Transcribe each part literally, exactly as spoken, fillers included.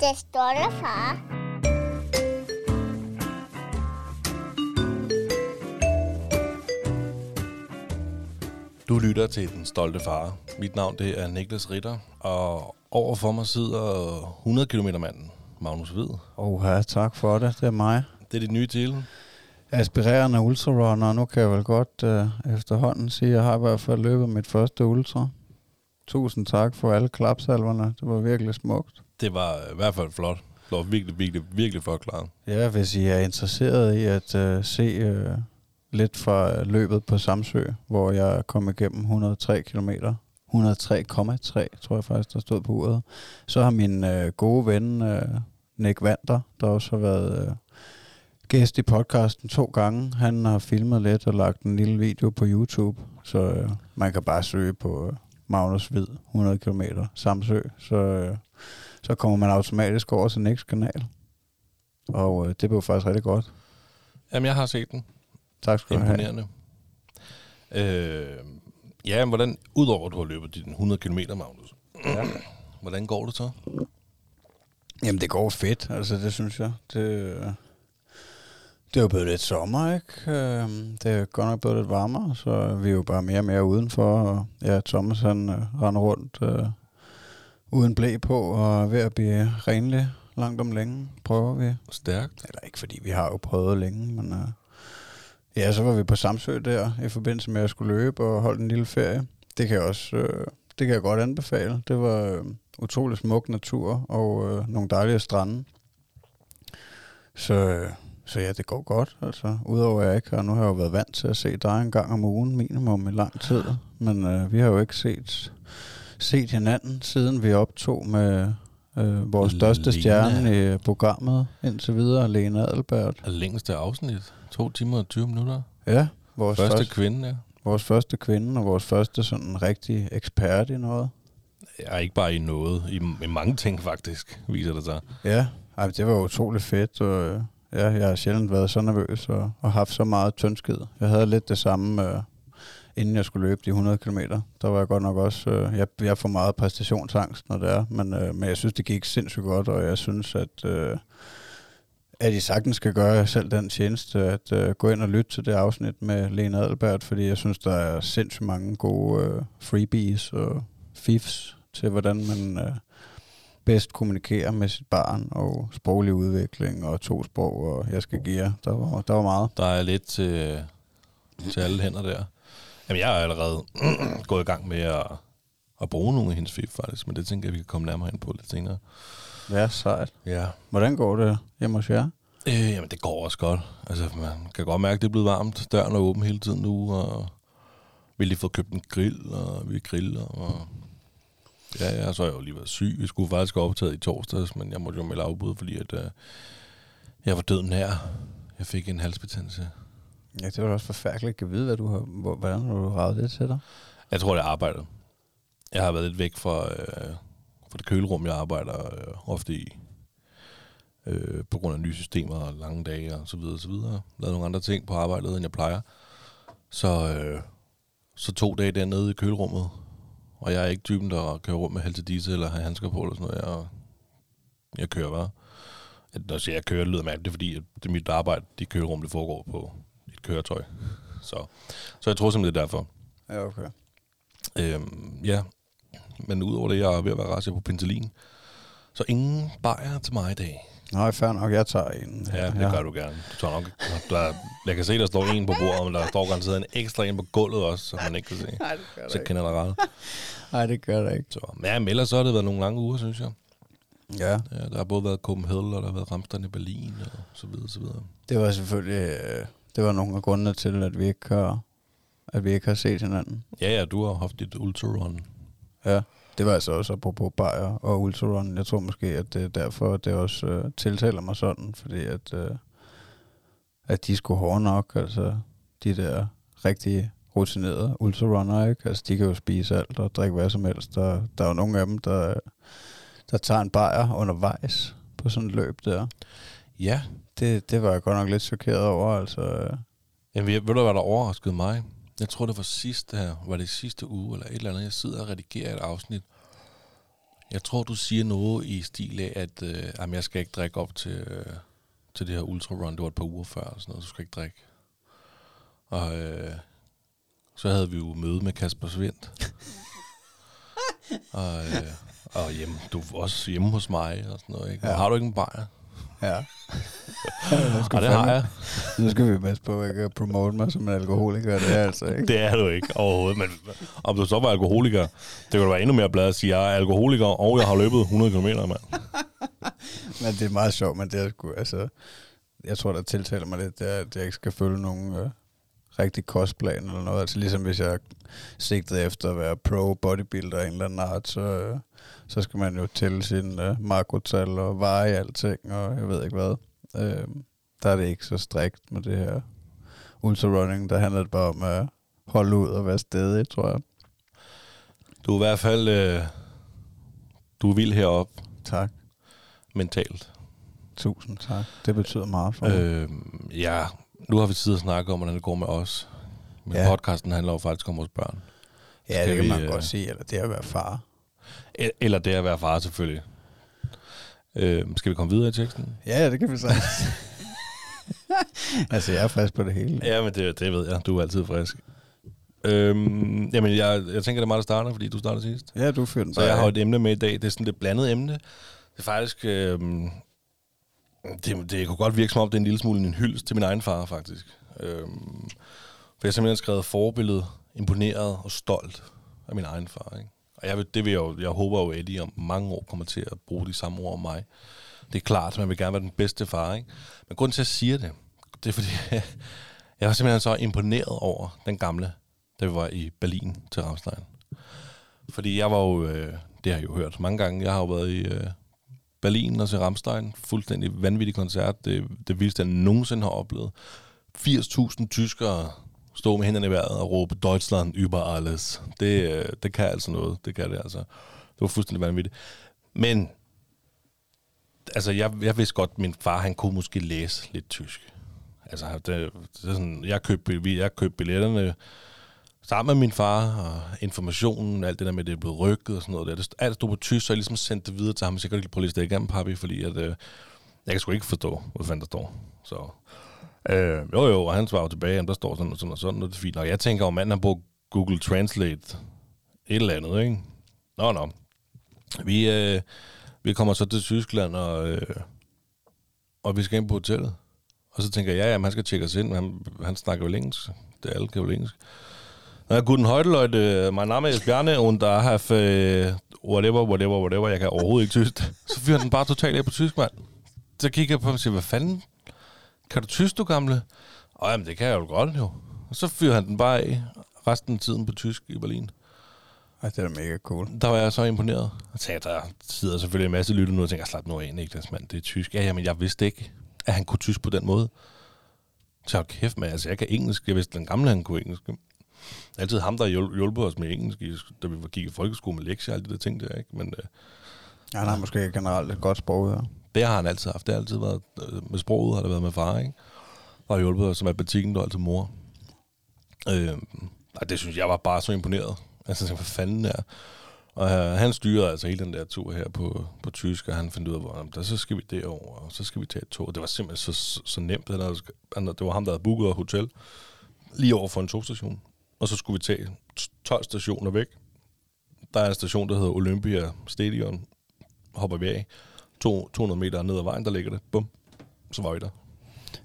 Det står der, far. Du lytter til Den Stolte Far. Mit navn det er Niklas Ritter, og overfor mig sidder hundrede kilometer manden, Magnus Ved. Åh, ja, tak for det. Det er mig. Det er dit nye til. Aspirerende ultrarunner, og nu kan jeg vel godt øh, efterhånden sige, at jeg har i hvert fald løbet mit første ultra. Tusind tak for alle klapsalverne. Det var virkelig smukt. Det var i hvert fald flot. Det var virkelig, virkelig, virkelig forklaret. Ja, hvis I er interesseret i at øh, se... Øh, lidt fra løbet på Samsø, hvor jeg kom igennem hundrede og tre kilometer. hundrede og tre komma tre, tror jeg faktisk, der stod på uret. Så har min øh, gode ven, øh, Nick Wander, der også har været øh, gæst i podcasten to gange. Han har filmet lidt og lagt en lille video på YouTube. Så øh, man kan bare søge på øh, Magnus Ved, hundrede kilometer Samsø. Så, øh, så kommer man automatisk over til Nicks kanal. Og øh, det blev faktisk rigtig godt. Jamen, jeg har set den. Tak skal du have. Imponerende. Øh, ja, hvordan, udover at du har løbet dine hundrede kilometer, Magnus, ja. Hvordan går det så? Jamen, det går fedt, altså det synes jeg. Det, det er jo blevet lidt sommer, ikke? Det er godt nok blevet lidt varmere, så vi er jo bare mere og mere udenfor. Og ja, Thomas han render rundt øh, uden blæ på og er ved at blive renlig langt om længe, prøver vi. Stærkt. Eller ikke, fordi vi har jo prøvet længe, men... Øh, Ja, så var vi på Samsø der, i forbindelse med at jeg skulle løbe og holde en lille ferie. Det kan jeg også, øh, det kan jeg godt anbefale. Det var øh, utrolig smuk natur og øh, nogle dejlige strande. Så, øh, så ja, det går godt. Altså, udover jeg ikke, og nu har jeg jo været vant til at se dig en gang om ugen, minimum i lang tid. Men øh, vi har jo ikke set, set hinanden, siden vi optog med... Øh, vores Lene. Største stjerne i programmet indtil videre, Lene Adelberg. Og længste afsnit, to timer og tyve minutter. Ja. Vores første, første kvinde, ja. Vores første kvinde, og vores første sådan rigtig ekspert i noget. Ja, ikke bare i noget, i, i mange ting faktisk, viser det sig. Ja, ej, det var utroligt fedt, og ja, jeg har sjældent været så nervøs og, og haft så meget tyndskid. Jeg havde lidt det samme... Øh, inden jeg skulle løbe de hundrede kilometer, der var jeg godt nok også... Øh, jeg, jeg får meget præstationsangst, når det er, men, øh, men jeg synes, det gik sindssygt godt, og jeg synes, at, øh, at I sagtens skal gøre selv den tjeneste, at øh, gå ind og lytte til det afsnit med Lene Adelberg, fordi jeg synes, der er sindssygt mange gode øh, freebies og fifs til, hvordan man øh, bedst kommunikerer med sit barn, og sproglig udvikling, og to sprog, og jeg skal give jer. Der var, der var meget. Der er lidt til, til alle hænder der. Jamen, jeg er allerede gået i gang med at, at bruge nogle af hendes fif, faktisk, men det tænker jeg, vi kan komme nærmere ind på lidt senere. Ja, sejt. Ja. Hvordan går det hjemme hos jer? Øh, jamen, det går også godt. Altså, man kan godt mærke, at det er blevet varmt. Døren er åben hele tiden nu, og vi har lige fået købt en grill, og vi griller, og... Ja, ja, så har jeg jo lige været syg. Vi skulle faktisk have optaget i torsdags, men jeg måtte jo melde afbud, fordi at, øh, jeg var døden her. Jeg fik en halsbetændelse. Ja, det var da også forfærdeligt. Kan vide, hvad du har, hvordan har du ravet det til dig? Jeg tror, det er arbejdet. Jeg har været lidt væk fra, øh, fra det kølerum, jeg arbejder øh, ofte i. Øh, på grund af nye systemer og lange dage og så videre og så videre. Lavet nogle andre ting på arbejdet, end jeg plejer. Så, øh, så to dage dernede i kølerummet. Og jeg er ikke typen, der kører rundt med halsedisse eller har handsker på eller sådan noget. Jeg, jeg kører bare. Når jeg siger, jeg kører, det lyder mærkeligt, det er fordi, at det er mit arbejde, det kølerum, det foregår på et køretøj. Så, så jeg tror simpelthen, det er derfor. Ja, okay. Øhm, ja, men udover det, jeg er ved at være rasig på penicillin, så ingen bajer til mig i dag. Nej, fair nok, jeg tager en. Ja, det ja. Gør du gerne. Du tager nok. Der, jeg kan se, der står en på bordet, men der står garanteret en ekstra en på gulvet også, som man ikke kan se. Nej, det gør så ikke. Kender der ret. Nej, det gør der ikke. Så, men ja, men ellers så har det været nogle lange uger, synes jeg. Ja. Ja, der har både været Gump Hill, og der har været Rammstein i Berlin, og så videre, så videre. Det var selvfølgelig... Øh Det var nogle af grundene til, at vi ikke har, at vi ikke har set hinanden. Ja, ja, du har haft dit ultrarun. Ja, det var altså også apropos bajer og ultrarun. Jeg tror måske, at det er derfor, at det også øh, tiltaler mig sådan, fordi at, øh, at de er sgu hårde nok, altså de der rigtig rutinerede ultrarunner, ikke? Altså de kan jo spise alt og drikke hvad som helst. Der, der er jo nogle af dem, der, der tager en bajer undervejs på sådan et løb der. Ja, Det, det var jeg godt nok lidt chokeret over, altså. Jamen, ved du, hvad der overraskede mig? Jeg tror, det var sidste her. Var det sidste uge eller et eller andet? Jeg sidder og redigerer et afsnit. Jeg tror, du siger noget i stil af, at øh, jamen, jeg skal ikke drikke op til, øh, til det her ultrarun. Det var et par uger før og sådan noget. Du skal ikke drikke. Og øh, så havde vi jo møde med Kasper Svendt. og øh, og hjemme, du var også hjemme hos mig og sådan noget. Ikke? Ja. Har du ikke en bajer? Ja. ja det har jeg. Nu skal vi passe på ikke at promote mig som en alkoholiker. Det er altså ikke. Det er du ikke overhovedet. Men om du så var alkoholiker, det kunne være endnu mere bladet at sige, at jeg er alkoholiker, og jeg har løbet hundrede kilometer, mand. Men det er meget sjovt, men det er sgu, altså, jeg tror, der tiltaler mig lidt, det er, at jeg ikke skal følge nogen øh, rigtig kostplan eller noget. Altså ligesom hvis jeg sigtede efter at være pro-bodybuilder af en eller anden art, så... Øh, så skal man jo tælle sine uh, makrotal og veje alting, og jeg ved ikke hvad. Øh, der er det ikke så strikt med det her ultrarunning. Der handler det bare om at holde ud og være stædig, tror jeg. Du er i hvert fald... Øh, du er vild heroppe. Tak. Mentalt. Tusind tak. Det betyder meget for mig. Øh, ja, nu har vi tid at snakke om, hvordan det går med os. Men ja. Podcasten handler jo faktisk om vores børn. Ja, skal det kan vi, man øh, godt sige. Eller det er at være far. Eller det at være far, selvfølgelig. Øh, skal vi komme videre i teksten? Ja, det kan vi sige. Altså, jeg er frisk på det hele. Ja, men det, det ved jeg. Du er altid frisk. Øhm, jamen, jeg, jeg tænker, det er mig, der starter, fordi du startede sidst. Ja, du fyrer den. Så jeg har et emne med i dag. Det er sådan et blandet emne. Det er faktisk... Øhm, det, det kunne godt virke som om, det er en lille smule en hyldest til min egen far, faktisk. Øhm, for jeg har simpelthen skrevet forbillede, imponeret og stolt af min egen far, ikke? Og jeg, det vil jeg, jo, jeg håber jo, at Eddie om mange år kommer til at bruge de samme ord om mig. Det er klart, man vil gerne være den bedste far, ikke? Men grunden til, at jeg siger det, det er, fordi jeg, jeg var simpelthen så imponeret over den gamle, da vi var i Berlin til Rammstein. Fordi jeg var jo, øh, det har jeg jo hørt mange gange, jeg har jo været i øh, Berlin og til Rammstein. Fuldstændig vanvittig koncert. Det, det vildeste, jeg nogensinde har oplevet. firs tusind tyskere stå med hænderne i vejret og råbe Deutschland über alles. Det, det kan altså noget. Det kan det altså. Det var fuldstændig vanvittigt. Men, altså, jeg, jeg vidste godt, at min far, han kunne måske læse lidt tysk. Altså, det, det er sådan, jeg købte jeg køb billetterne sammen med min far, og informationen, alt det der med, det er blevet rykket og sådan noget. Der. Alt stod på tysk, så jeg ligesom sendte det videre til ham. Så jeg kan ikke prøve at læse det igennem, papi, fordi at, øh, jeg kan sgu ikke forstå, hvad fanden der står. Så... Øh, jo jo, og han svarer tilbage, jamen, der står sådan og sådan og sådan, og det er fint. Og jeg tænker, om manden har brugt Google Translate et eller andet, ikke? Nå, nå. Vi, øh, vi kommer så til Tyskland, og, øh, og vi skal ind på hotellet. Og så tænker jeg, ja, jamen, han skal tjekke os ind, han, han snakker jo engelsk. Det er alle kan jo engelsk. Ja, guten heute, Leute. Mein Name ist Bjarne, und da har jeg whatever, whatever, whatever. Jeg kan overhovedet ikke tysk. Så fyrer den bare totalt af på tysk, mand. Så kigger jeg på ham og siger, hvad fanden? Kan du tysk, du gamle? Åh, jamen, det kan jeg jo godt, jo. Og så fyrer han den bare af resten af tiden på tysk i Berlin. Ej, det er da mega cool. Der var jeg så imponeret. Og sagde, der sidder selvfølgelig en masse lytter nu og tænker, slap nu af, Niklas, mand, det er tysk. Ja, jamen, jeg vidste ikke, at han kunne tysk på den måde. Så jeg kæft, mand, altså, jeg kan engelsk. Jeg vidste, den gamle, han kunne engelsk. Det er altid ham, der hjulpet os med engelsk, da vi gik i folkeskole med lektier og alle de der ting der, ikke? Men, øh, ja, han har måske generelt et godt sprog her. Det har han altid haft. Det har altid været med sproget, har det været med far, ikke? Der har hjulpet os som matematikken, der altid mor. Øh, og det synes jeg var bare så imponeret. Altså, hvad fanden er. Og uh, han styrede altså hele den der tur her på, på tysk, og han fandt ud af, hvor der så skal vi derover, og så skal vi tage et tog. Det var simpelthen så, så, så nemt. Han havde, han, det var ham, der havde booket et hotel lige over for en togstation. Og så skulle vi tage tolv stationer væk. Der er en station, der hedder Olympia Stadion. Hopper vi af. to hundrede meter ned ad vejen, der ligger det. Bum. Så var vi der.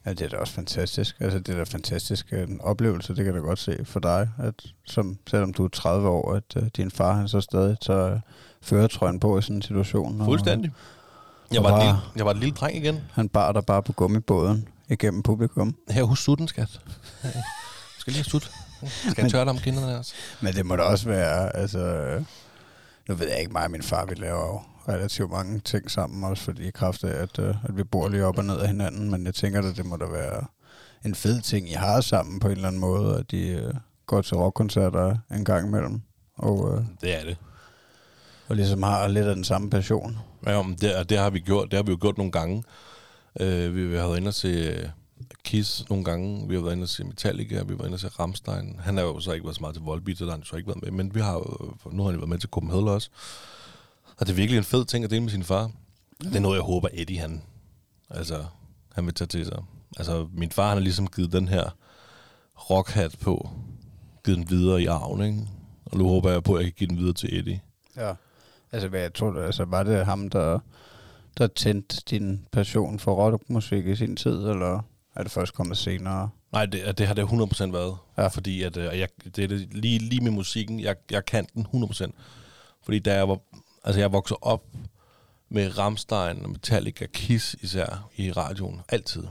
Ja, det er da også fantastisk. Altså, det er da fantastisk en oplevelse, det kan jeg da godt se for dig, at som, selvom du er tredive år, at uh, din far, han så stadig tager føretrøjen på i sådan en situation. Fuldstændig. Og, jeg, og var bare, lille, jeg var et lille dreng igen. Han bar der bare på gummibåden igennem publikum. Her hos sutten, skat. Jeg skal lige have sut. Skal jeg tørre dig om kinderne der også? Men det må da også være, altså... Nu ved jeg ikke, mig og min far, vi laver jo relativt mange ting sammen, også fordi i kraft af, at, at vi bor lige op og ned af hinanden, men jeg tænker, at det må da være en fed ting, I har sammen på en eller anden måde, og de uh, går til rockkoncerter en gang imellem. Og, uh, det er det. Og ligesom har lidt af den samme passion. Ja, men det, det har vi gjort. Det har vi jo gjort nogle gange. Uh, vi, vi har været inde og se Kiss nogle gange, vi har været inde og se Metallica, vi har været inde og se Rammstein. Han har jo så ikke været så meget til Volbeat, så der har han så ikke været med, men vi har, nu har han været med til Copenhagen også. Og det er virkelig en fed ting at dele med sin far. Det er noget, jeg håber Eddie, han, altså, han vil tage til sig. Altså, min far, han har ligesom givet den her rockhat på, givet den videre i arven, ikke? Og nu håber jeg på, at jeg kan give den videre til Eddie. Ja, altså, hvad jeg tror, altså, var det ham, der, der tændte din passion for rockmusik i sin tid, eller er det først kommet senere? Nej, det, det har det hundrede procent været, ja. Fordi at, og jeg, det er det, lige, lige med musikken, jeg, jeg kan den hundrede procent. Fordi da jeg var, altså, jeg voksede op med Rammstein og Metallica, Kiss især i radioen, altid.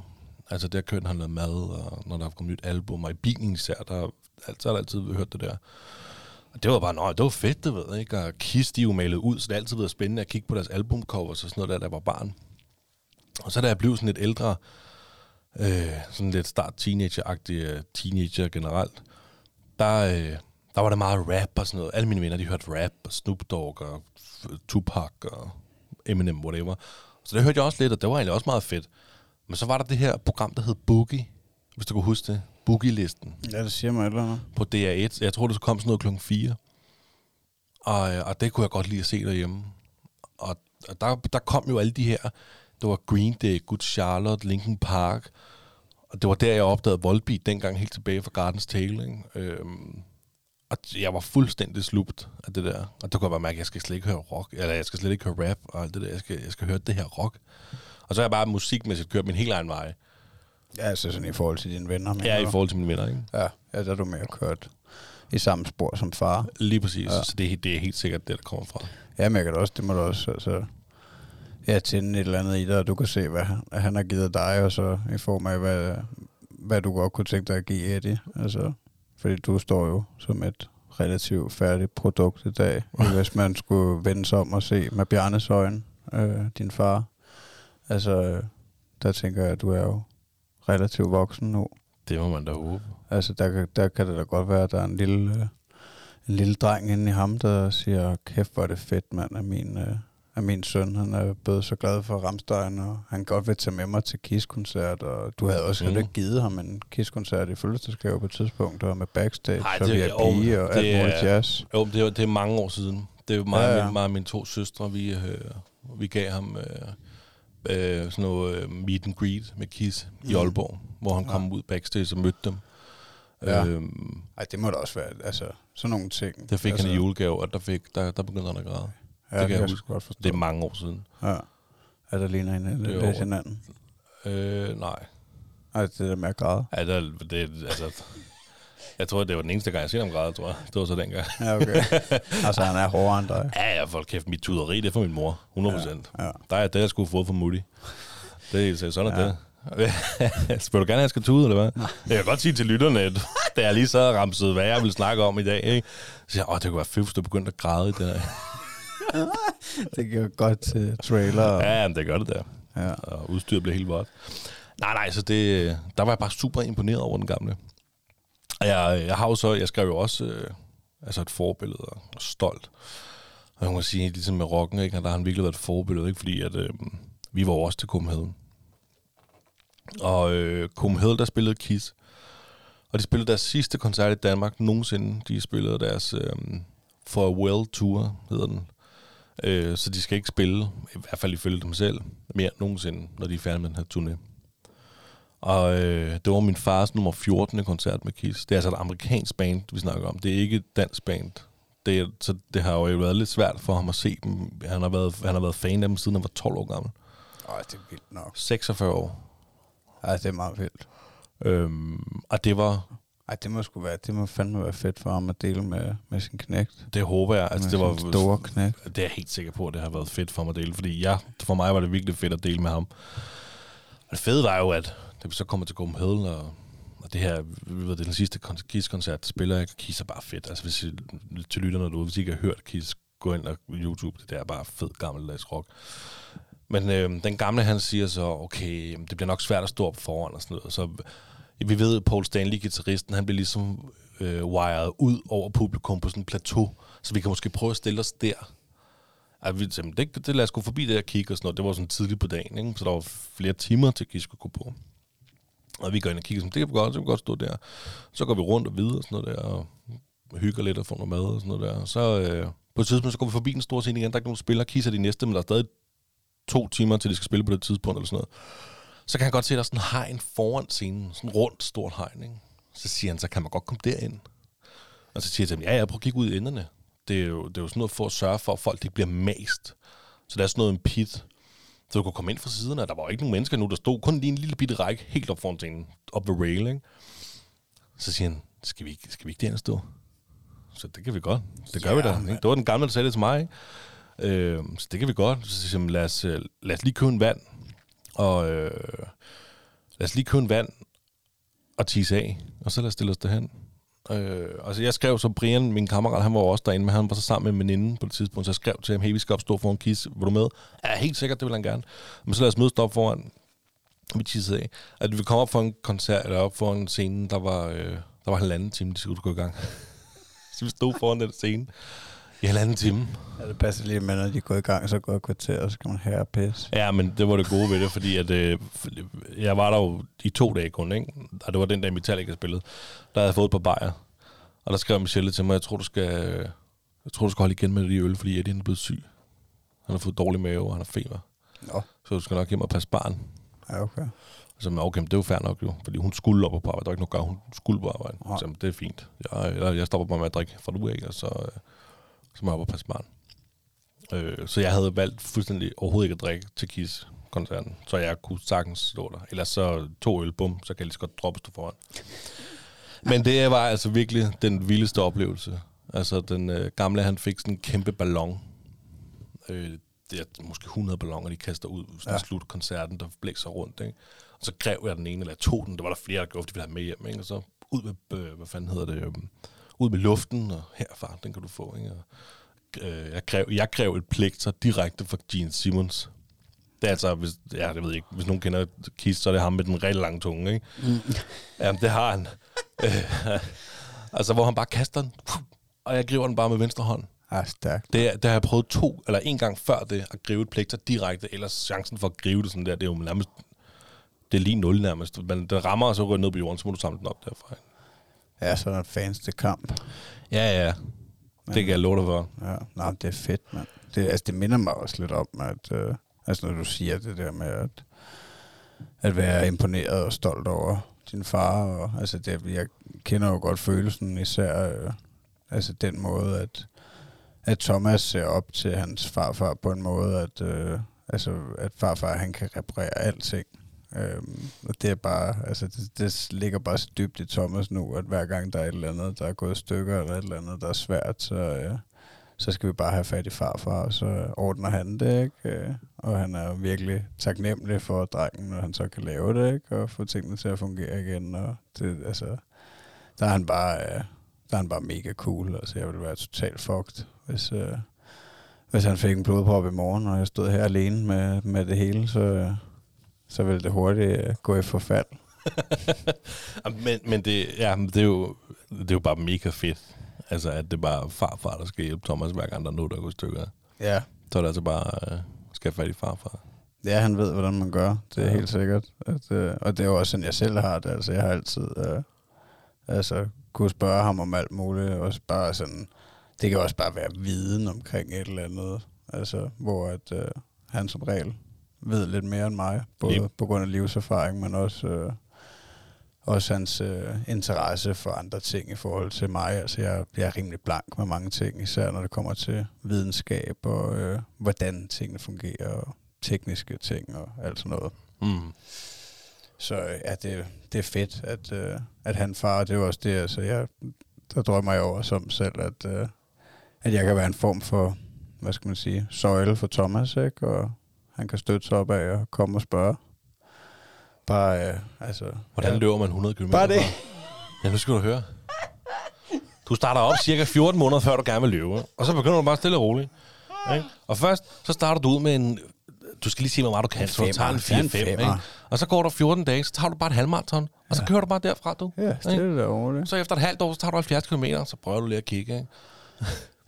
Altså der kørte han noget mad, og når der kom nyt album, og i bilen især, der altså, har altid hørt det der. Og det var bare, nej, det var fedt, det ved ikke, og Kiss, de jo malet ud, så det har altid været spændende at kigge på deres albumcovers og sådan noget der, der var barn. Og så da jeg blev sådan lidt ældre, øh, sådan lidt start-teenager-agtig, teenager generelt, der, øh, der var der meget rap og sådan noget. Alle mine venner, de hørte rap og Snoop Dogg og Tupac og Eminem, whatever. Så det hørte jeg også lidt, og det var egentlig også meget fedt. Men så var der det her program, der hed Boogie, hvis du kunne huske det. Boogie-listen. Ja, det siger mig et eller andet. På D R et. Jeg tror, det så kom sådan noget klokken fire. Og, og det kunne jeg godt lide at se derhjemme. Og, og der, der kom jo alle de her. Det var Green Day, Good Charlotte, Linkin Park. Og det var der, jeg opdagede Volbeat dengang, helt tilbage fra Gardens Tale, ikke? Øhm, og jeg var fuldstændig slugt af det der. Og det kunne jeg bare mærke, at jeg skal slet ikke høre rock. Eller jeg skal slet ikke høre rap og alt det der. Jeg skal, jeg skal høre det her rock. Og så er jeg bare musikmæssigt kørt min helt egen vej. Ja, altså sådan i forhold til dine venner. Ja, i forhold til mine venner, ikke? Ja, ja, der er du mere kørt i samme spor som far. Lige præcis, ja. Så det, det er helt sikkert det, der kommer fra. Ja, men jeg kan også, det må du også altså, ja, tænde et eller andet i dig, og du kan se, hvad han, han har givet dig, og så i form af, hvad, hvad du godt kunne tænke dig at give Eddie. Altså, fordi du står jo som et relativt færdigt produkt i dag, hvis man skulle vende sig om og se med Bjarnes øjne, øh, din far. Altså, der tænker jeg, at du er jo relativt voksen nu. Det må man da håbe. Altså, der, der kan det da godt være, at der er en lille, en lille dreng inde i ham, der siger, kæft, hvor er det fedt, mand, at min, at min søn, han er blevet så glad for Rammstein, og han godt vil tage med mig til Kiss-koncert, og du havde også mm. lidt givet ham en Kiss-koncert i fødselsdagsgave på et tidspunkt, og med backstage, Ej, det, så vi er pige og alt muligt jazz. Jo, det er, det er mange år siden. Det er mig, ja, ja. Min, mig og mine to søstre, vi, øh, vi gav ham... Øh, Øh, sådan noget øh, meet and greet med Kiss mm. i Aalborg, hvor han ja. kom ud backstage og mødte dem. Ja. Øhm, Ej, det må da også være, altså, sådan nogle ting. Der fik altså, han i julegave, og der, fik, der, der begyndte han at græde. Ja, det kan jeg huske. Godt det er mange år siden. Ja. Er der ligner en eller hinanden? Øh, nej. Ej, det er der med at græde? Ej, der, det er, altså... Jeg tror, det var den eneste gang, jeg set ham græde, tror jeg. Det var så dengang. Ja, okay. Altså, han er hårdere end dig. Ja, jeg får kæft. Mit tuderi, det er for min mor. hundrede procent. Ja, ja. Der er det, jeg skulle få for Moody. Det er helt seriøst sådan, ja. Det spørger du gerne, at jeg skal tude, eller hvad? Nej. Jeg kan godt sige til lytterne, at da jeg lige sad og ramsede, hvad jeg ville snakke om i dag, ikke? Så jeg, åh, det kunne være fedt, hvis du begyndte at græde i det der. Det gør godt til trailer. Ja, det gør det der. Ja. Og udstyret blev helt vådt. Nej, nej, så det, der var jeg bare super imponeret over den gamle. Jeg, jeg har jo så, jeg skrev jo også øh, altså et forbillede og stolt. Og man kan sige, ligesom med rocken, ikke? Der har han virkelig været et forbillede, ikke? Fordi at, øh, vi var også til Copenhagen. Og øh, Copenhagen, der spillede Kiss. Og de spillede deres sidste koncert i Danmark nogensinde. De spillede deres øh, Farewell Tour, hedder den. Øh, så de skal ikke spille, i hvert fald ifølge dem selv, mere nogensinde, når de er færdige med den her turné. Og øh, det var min fars nummer fjortende koncert med Kiss. Det er altså et amerikansk band, vi snakker om. Det er ikke et dansk band. Det, er, så det har jo været lidt svært for ham at se dem. Han har været, han har været fan af dem, siden han var tolv år gammel. Ej, det er vildt nok. seksogfyrre år. Ej, det er meget vildt. Øhm, og det var... Ej, det må sgu være, det må fandme være fedt for ham at dele med, med sin knægt. Det håber jeg. Altså, det var store knægt. Det er jeg helt sikker på, at det har været fedt for ham at dele. Fordi ja, for mig var det virkelig fedt at dele med ham. Og det fede var jo, at... Da vi så kommer til Copenhagen, og, og det her, vi ved, det er den sidste Kiss-koncert, spiller jeg, Kiss er bare fedt. Altså, hvis I, til lytterne derude, hvis I ikke har hørt Kiss, gå ind og YouTube, det der er bare fed, gammeldags rock. Men øh, den gamle, han siger så, okay, det bliver nok svært at stå op foran og sådan noget. Så vi ved, at Paul Stanley, guitaristen, han bliver ligesom øh, wired ud over publikum på sådan en plateau, så vi kan måske prøve at stille os der. At vi tænkte, det, det lader os gå forbi det her kick og sådan noget. Det var sådan tidligt på dagen, ikke? Så der var flere timer til Kiss skulle gå på. Og vi går ind og kigger, det kan vi godt, så kan vi godt stå der. Så går vi rundt og videre, sådan noget der, og hygger lidt og får noget mad og sådan noget der. Så øh, på et tidspunkt, så går vi forbi en stor scene igen, der er ikke nogen spiller, Kisser de næste, men der er stadig to timer, til de skal spille på det tidspunkt eller sådan noget. Så kan han godt se, der er sådan en hegn foran scenen, sådan en rundt stort hegn, ikke? Så siger han, så kan man godt komme derind. Og så siger jeg til ham, ja, jeg prøver at kigge ud i enderne. Det er, jo, det er jo sådan noget for at sørge for, at folk ikke bliver mast. Så der er sådan noget en pit, så du kunne komme ind fra siden, og der var jo ikke nogen mennesker nu, der stod kun lige en lille bitte række helt op foran scenen, op ved railing. Så siger han, skal vi ikke, skal vi ikke derinde stå? Så det kan vi godt. Det gør ja, vi da. Ikke? Det var den gamle, der sagde det til mig, ikke? Øh, så det kan vi godt. Så siger han, lad os, lad os lige købe en vand, og øh, lad os lige købe en vand, og tisse af, og så lad os stille os derhen. Øh, altså jeg skrev så Brian, min kammerat, han var også derinde, men han var så sammen med en veninde på det tidspunkt, så jeg skrev til ham, hey, vi skal opstå foran Kiss, vil du med? Ja, helt sikkert, det vil han gerne. Men så lad os mødes op foran, vi tissede af, at vi kom op for en koncert, eller op for en scene, der var, øh, der var halvanden time, de skulle gå i gang. Så vi stod foran den scene i halvanden time. Ja, det passer lige med, når de går i gang, så går i kvarter, og så kan man herre og pisse. Ja, men det var det gode ved det, fordi at, øh, jeg var der jo i to dage kun, ikke? Og det var den dag Metallica spillede. Der havde jeg fået et par bajer, og der skrev Michelle til mig, jeg tror, du skal, jeg tror, du skal holde igen med de øl, fordi Eddie er blevet syg. Han har fået dårlig mave, og han har feber. Nå. Så du skal nok hjem og passe barn. Ja, okay. Så man okay, det er jo fair nok jo, fordi hun skulle op på arbejde. Der er ikke noget gør, hun skulle på arbejde. Ja. Så det er fint. Jeg, jeg stopper bare med at drikke fra nu, ikke? Og så... Øh, som var på Passebarn. Øh, så jeg havde valgt fuldstændig overhovedet ikke at drikke til Kiss-koncerten, så jeg kunne sagtens stå der. Ellers så to øl, bum, så kan jeg lige så godt droppe stå foran. Men det var altså virkelig den vildeste oplevelse. Altså den øh, gamle, han fik sådan en kæmpe ballon. Øh, det er måske hundrede balloner, de kaster ud, så ja. Slut koncerten, der blæser rundt, ikke? Og så grev jeg den ene, eller jeg tog den, der var der flere, der gjorde, de ville have med hjem, ikke? Og så ud med, øh, hvad fanden hedder det... Øh, ud med luften, og herfra, den kan du få, ikke? Og, øh, jeg, kræv, jeg kræv et plekter direkte fra Gene Simmons. Det er altså, hvis, ja, det ved jeg ikke, hvis nogen kender Kiss, så er det ham med den rigtig lange tunge, ikke? Mm. Jamen, det har han. øh, altså, hvor han bare kaster den, og jeg griber den bare med venstre hånd. Ah, stærkt. Det, det har jeg prøvet to, eller en gang før det, at gribe et plekter direkte, ellers chancen for at gribe det sådan der, det er jo nærmest, det er lige nul nærmest. Men det rammer, og så ryger ned på jorden, så må du samle den op derfra, ikke? Ja, sådan en fans til kamp. Ja, ja. Det kan jeg love dig for. Ja, nej, det er fedt, mand. Det, altså, det minder mig også lidt om, at... Øh, altså, når du siger det der med at, at være imponeret og stolt over din far. Og, altså, det, jeg kender jo godt følelsen, især øh, altså, den måde, at, at Thomas ser op til hans farfar på en måde, at, øh, altså, at farfar, han kan reparere alting. Øhm, og det er bare, altså det, det ligger bare så dybt i Thomas nu, at hver gang der er et eller andet, der er gået stykker eller et eller andet, der er svært, så, øh, så skal vi bare have fat i farfar, og så ordner han det, ikke? Og han er virkelig taknemmelig for drengen, når han så kan lave det, ikke? Og få tingene til at fungere igen, og det, altså, der er han bare, øh, der er han bare mega cool, altså jeg ville være totalt fucked, hvis... Øh, hvis han fik en blodprop i morgen, og jeg stod her alene med, med det hele, så... Øh, så vil det hurtigt gå i forfald. men men det, ja, det, er jo, det er jo bare mega fedt. Altså, at det er bare farfar, der skal hjælpe Thomas, hver gang der er noget, der går i stykker. Ja. Så er det altså bare, øh, skal jeg fat i farfar. Ja, han ved, hvordan man gør. Det er ja. Helt sikkert. At, øh, og det er jo også sådan, jeg selv har det. Altså, jeg har altid øh, altså, kunne spørge ham om alt muligt. Også bare sådan, det kan også bare være viden omkring et eller andet. Altså, hvor at, øh, han som regel... ved lidt mere end mig, både yep. på grund af livserfaring, men også, øh, også hans øh, interesse for andre ting i forhold til mig. Altså, jeg, jeg er rimelig blank med mange ting, især når det kommer til videnskab og øh, hvordan tingene fungerer, og tekniske ting og alt sådan noget. Mm. Så ja, det, det er fedt, at, øh, at han far, det er også det, altså, jeg, der drømmer jeg over som selv, at, øh, at jeg kan være en form for, hvad skal man sige, søjle for Thomas, ikke? Og han kan støtte sig op af og komme og spørge. Bare, øh, altså... Hvordan ja. Løber man hundrede kilometer? Bare det. Ja, nu skal du høre. Du starter op cirka fjorten måneder, før du gerne vil løbe. Og så begynder du bare stille og roligt. Ikke? Og først, så starter du ud med en... Du skal lige sige, hvor meget du kan. Så du tager en fire fem. Og så går du fjorten dage, så tager du bare et halvmaraton. Og så kører du bare derfra, du. Ja, stille og roligt. Så efter et halvt år, så tager du halvfjerds kilometer, så prøver du lige at kigge. Ikke?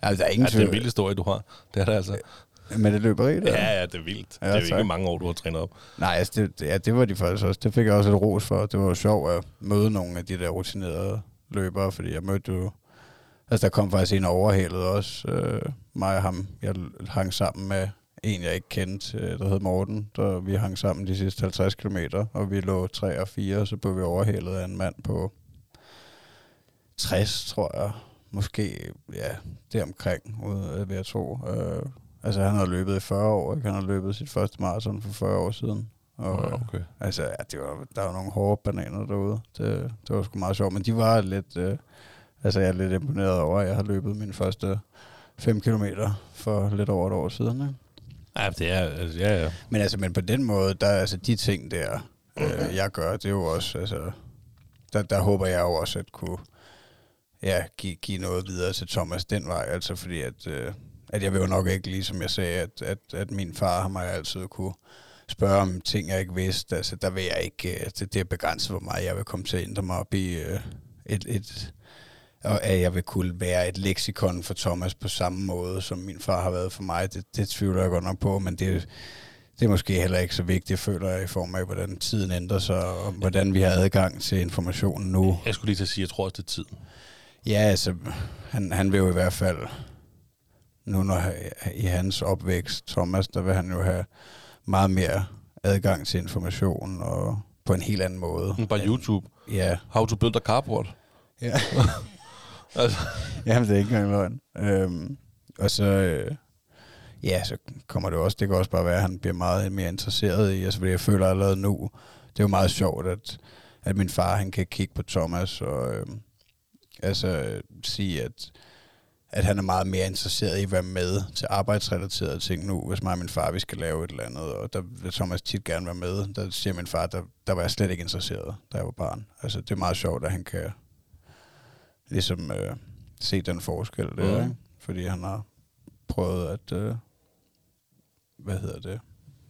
Ja, der er ingen ja, det er en vild historie, du har. Det er der altså... Men det løberi, det ja, ja, det er vildt. Ja, det er jo tak. Ikke mange år, du har trænet op. Nej, altså, det, ja, det var de faktisk også. Det fik jeg også et ros for. Det var jo sjovt at møde nogle af de der rutinerede løbere, fordi jeg mødte jo... Altså, der kom faktisk en overhældet også. Øh, mig og ham. Jeg hang sammen med en, jeg ikke kendte, der hed Morten. Så vi hang sammen de sidste halvtreds kilometer, og vi lå tre og fire, så blev vi overhældet af en mand på tres, tror jeg. Måske, ja, deromkring, ude ved at tro. Øh, altså, han har løbet i fyrre år, ikke? Han har løbet sit første maraton for fyrre år siden. Og, okay, okay. Altså, ja, det var, der var nogle hårde bananer derude. Det, det var sgu meget sjovt, men de var lidt... Øh, altså, jeg er lidt imponeret over, at jeg har løbet mine første fem kilometer for lidt over et år siden, ikke? Ja, det er... Altså, ja, ja. Men altså, men på den måde, der er altså de ting der, okay. øh, jeg gør, det er jo også, altså... Der, der håber jeg jo også at kunne... Ja, give, give noget videre til Thomas den vej, altså fordi at, øh, at jeg vil jo nok ikke, ligesom jeg sagde, at, at, at min far har mig altid kunne spørge om ting, jeg ikke vidste, altså der vil jeg ikke, øh, det, det er begrænset hvor meget, jeg vil komme til at ændre mig op i øh, et, et, og at jeg vil kunne være et leksikon for Thomas på samme måde, som min far har været for mig, det, det tvivler jeg godt nok på, men det Det er måske heller ikke så vigtigt, føler jeg, i form af, hvordan tiden ændrer sig, og hvordan vi har adgang til informationen nu. Jeg skulle lige til at sige, at jeg tror også, det er tiden. Ja, altså, han, han vil jo i hvert fald, nu når i hans opvækst, Thomas, der vil han jo have meget mere adgang til information, og på en helt anden måde. Bare YouTube. Ja. How to build a carport. Ja. altså. Jamen, det er ikke engang løgn. Øhm, og så... Øh, Ja, så kommer det også. Det kan også bare være, at han bliver meget mere interesseret i, altså fordi jeg føler allerede nu, det er jo meget sjovt, at, at min far, han kan kigge på Thomas og øh, altså sige, at, at han er meget mere interesseret i at være med til arbejdsrelaterede ting nu, hvis mig og min far, vi skal lave et eller andet, og der vil Thomas tit gerne være med. Der siger min far, der, der var jeg slet ikke interesseret, da jeg var barn. Altså det er meget sjovt, at han kan ligesom øh, se den forskel, mm. der, ikke? Fordi han har prøvet at... Øh, hvad hedder det,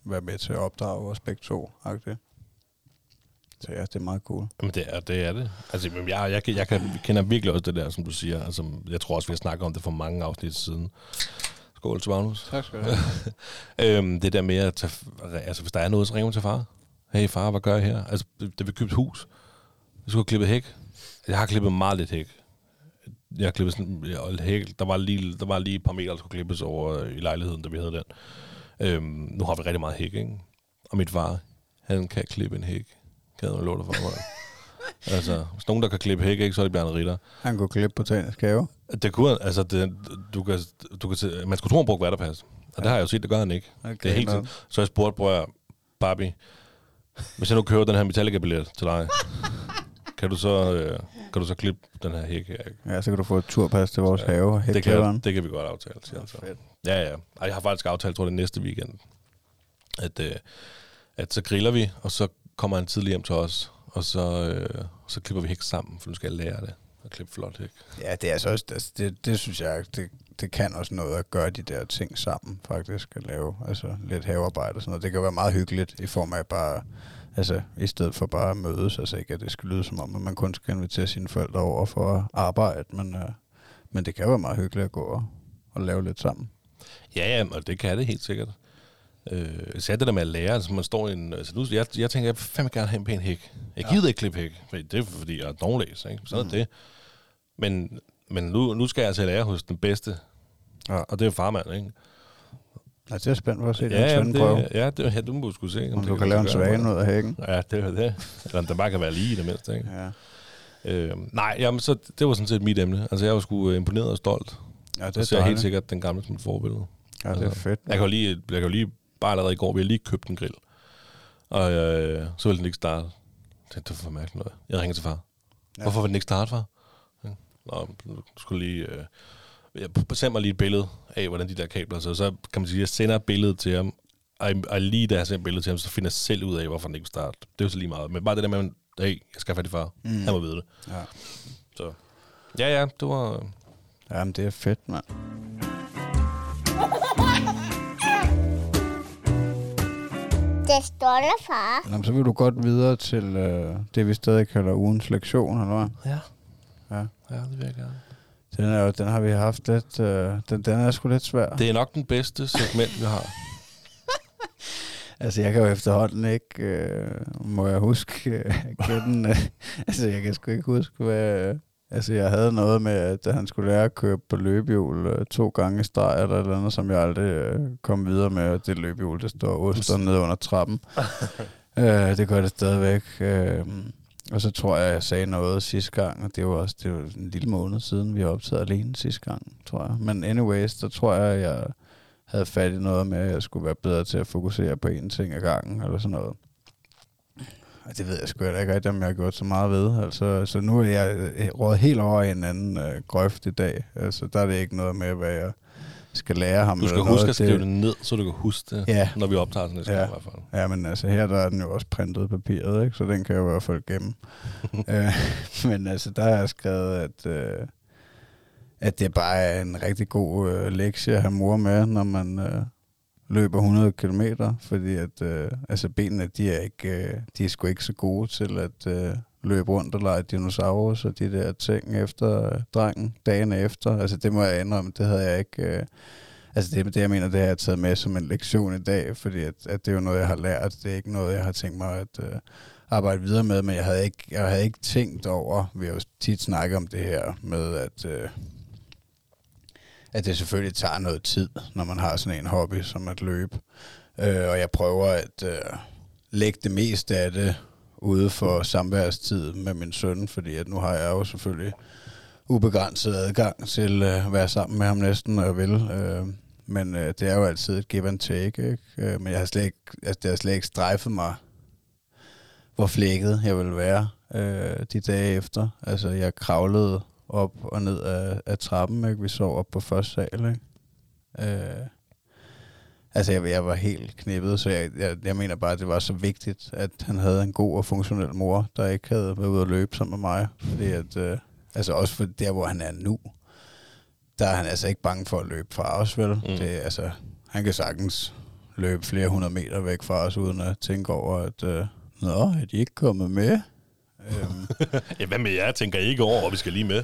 være med til at opdrage vores begge to-agtigt. Så ja, det er meget cool. Jamen det er det. Er det. Altså, jeg, jeg, jeg, jeg kender virkelig også det der, som du siger. Altså, jeg tror også, vi har snakket om det for mange afsnit siden. Skål til Magnus. Tak skal du have. øhm, det der med at tage... Altså, hvis der er noget, så ringer man til far. Hey far, hvad gør jeg her? Altså, da vi købte hus, vi skulle have klippet hæk. Jeg har klippet meget lidt hæk. Jeg har klippet sådan... Hæk. Der, var lige, der var lige et par meter, der skulle klippes over i lejligheden, da vi havde den. Øhm, nu har vi rigtig meget hæk, ikke? Og mit far, han kan klippe en hæk. Kan jeg love dig for mig. Altså, hvis nogen, der kan klippe hæk, ikke, så er det Bjarne Ritter. Han kunne klippe på Tøjens Kave. Det kunne altså, det, du kan, du kan, man skulle tro, han brugte værterpas. Og ja, det har jeg jo set, det gør han ikke. Okay, det er helt tiden. Så jeg spurgte, bror jeg, Barbie, hvis jeg nu køber den her Metallica-billet til dig, kan du så... Øh, kan du så klippe den her hæk her, ikke? Ja, så kan du få et turpas til vores ja, have. Det kan, det kan vi godt aftale, siger han så. Ja, ja. Jeg har faktisk aftalt, tror jeg, det næste weekend, at, øh, at så griller vi, og så kommer han tidlig hjem til os, og så, øh, så klipper vi hæk sammen, for nu skal jeg lære det. Og klippe flot hæk. Ja, det er altså også, altså, det, det synes jeg, det, det kan også noget at gøre de der ting sammen, faktisk, at lave altså lidt havearbejde og sådan noget. Det kan være meget hyggeligt i form af bare... Altså, i stedet for bare at mødes, altså ikke, at det skal lyde som om, at man kun skal invitere sine forældre over for at arbejde, men, øh, men det kan være meget hyggeligt at gå og, og lave lidt sammen. Ja, ja, og det kan det helt sikkert. Øh, så er det der med at lære, altså man står i en... Altså, nu, jeg, jeg tænker, jeg vil fandme gerne have en pæn hæk. Jeg gider ja. ikke klippe hæk, for det er fordi, jeg er dårlæs, ikke? Sådan mm. er det. Men, men nu, nu skal jeg altså lære hos den bedste, ja. og det er farmand, ikke? Nej, det er spændt for at se ja, den søndeprøve. Ja, det ja, du må skulle se. Om, om du kan, kan lave en svane ud af hækken. Ja, det er det. Eller om der bare kan være lige i det mindste, ikke? Ja. Øhm, nej, jamen, så det var sådan set mit emne. Altså, jeg var sgu imponeret og stolt. Ja, det er så jeg helt sikkert den gamle som forbillede. Ja, altså, det er fedt. Jeg kan jo lige, jeg kan lige bare allerede i går, vi har lige købt en grill. Og øh, så ville den ikke starte. Det var for mærkeligt noget. Jeg ringer til far. Ja. Hvorfor vil den ikke starte, far? Nå, du skulle lige... Øh, jeg sender mig lige et billede af, hvordan de der kabler så Så kan man sige, at jeg sender et billede til ham, og lige da jeg sender et billede til ham, så finder jeg selv ud af, hvorfor den ikke starter. Det er jo så lige meget. Men bare det der med, at hey, jeg skal have fat i far. Mm. Han må vide det. Ja. Så. Ja, ja, det var... Jamen, det er fedt, mand. Det står der, far. Jamen, så vil du godt videre til øh, det, vi stadig kalder ugens lektion, eller hvad? Ja. Ja, ja det vil jeg gerne. Den, er, den har vi haft lidt... Øh, den, den er sgu lidt svær. Det er nok den bedste segment, vi har. Altså, jeg kan jo efterhånden ikke... Øh, må jeg huske... Øh, den, øh, altså, jeg kan sgu ikke huske, hvad... Øh, altså, jeg havde noget med, at han skulle lære at købe på løbehjul øh, to gange i streg, eller et eller andet, som jeg aldrig øh, kom videre med. Det løbehjul, der står oster nede under trappen. øh, det gør det stadigvæk... Øh, Og så tror jeg, jeg sagde noget sidste gang, og det var også det var en lille måned siden, vi optaget alene sidste gang, tror jeg. Men anyways, der tror jeg, jeg havde fat i noget med, at jeg skulle være bedre til at fokusere på én ting ad gangen, eller sådan noget. Og det ved jeg sgu heller ikke rigtigt, om jeg har gjort så meget ved. Altså, så nu er jeg råd helt over i en anden øh, grøft i dag. Altså, der er det ikke noget med, hvad jeg skal lære ham. Du skal huske noget, at skrive det, det ned, så du kan huske det, ja, når vi optager sådan et ja. i hvert fald. Ja, men altså her der er den jo også printet papiret, ikke? Så den kan jeg jo i hvert fald gemme. øh, men altså der har jeg skrevet, at, øh, at det bare er en rigtig god øh, lektie at have mor med, når man øh, løber hundrede kilometer, fordi at øh, altså benene, de er, ikke, øh, de er sgu ikke så gode til at øh, løbe rundt og lege dinosaurer, så de der ting efter øh, drengen, dagen efter. Altså det må jeg indrømme, det havde jeg ikke... Øh, altså det, det, jeg mener, det har jeg taget med som en lektion i dag, fordi at, at det er jo noget, jeg har lært. Det er ikke noget, jeg har tænkt mig at øh, arbejde videre med, men jeg havde ikke, jeg havde ikke tænkt over, vi har jo tit snakket om det her med, at, øh, at det selvfølgelig tager noget tid, når man har sådan en hobby som at løbe. Øh, og jeg prøver at øh, lægge det meste af det ude for samværstid med min søn, fordi at nu har jeg jo selvfølgelig ubegrænset adgang til at være sammen med ham næsten, når jeg vil. Men det er jo altid et give and take, ikke? Men jeg har slet ikke, altså det har slet ikke strejfet mig, hvor flækket jeg ville være de dage efter. Altså jeg kravlede op og ned af, af trappen, ikke? Vi sov op på første sal, ikke? Altså, jeg, jeg var helt knippet, så jeg, jeg, jeg mener bare, at det var så vigtigt, at han havde en god og funktionel mor, der ikke havde været ude at løbe sammen med mig. Fordi at, øh, altså også for der, hvor han er nu, der er han altså ikke bange for at løbe fra os, vel? Mm. Det, altså, han kan sagtens løbe flere hundrede meter væk fra os, uden at tænke over, at øh, nå, er de ikke kommet med? Ja, hvad med jer? Tænker I ikke over, hvor vi skal lige med?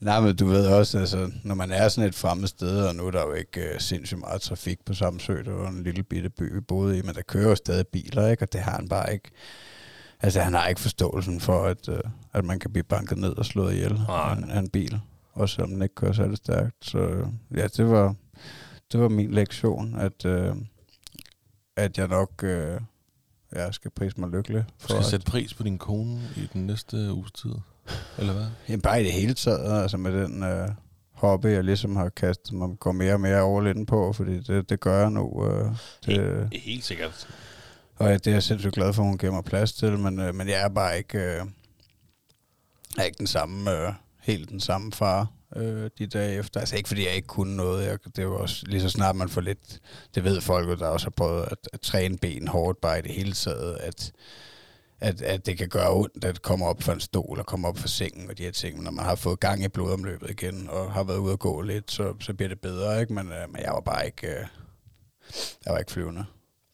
Nej, men du ved også, altså, når man er sådan et fremmed sted, og nu er der jo ikke uh, sindssygt meget trafik på Samsø, det var en lille bitte by, vi boede i, men der kører jo stadig biler, ikke? Og det har han bare ikke. Altså, han har ikke forståelsen for, at, uh, at man kan blive banket ned og slået ihjel af en, af en bil, også selvom den ikke kører særlig stærkt. Så ja, det var, det var min lektion, at, uh, at jeg nok... Uh, Jeg skal prise mig lykkelig. For skal at... sætte pris på din kone i den næste uges tid, eller hvad? Jamen bare i det hele taget, altså med den øh, hobby, jeg ligesom har kastet mig, går mere og mere overlinden på, fordi det, det gør jeg nu. Øh, det... Helt, helt sikkert. Og ja, det er jeg sindssygt glad for, hun giver mig plads til, men, øh, men jeg er bare ikke, øh, er ikke den samme, øh, helt den samme far. Øh, de dage efter. Altså ikke fordi jeg ikke kunne noget. Jeg, det var også lige så snart man får lidt, det ved folk, der også har prøvet at, at træne ben hårdt bare i det hele taget, at, at, at det kan gøre ondt at komme op fra en stol og komme op fra sengen og de her ting. Når man har fået gang i blodomløbet igen og har været ude at gå lidt, så, så bliver det bedre, ikke? Men, øh, men jeg var bare ikke, øh, jeg var ikke flyvende.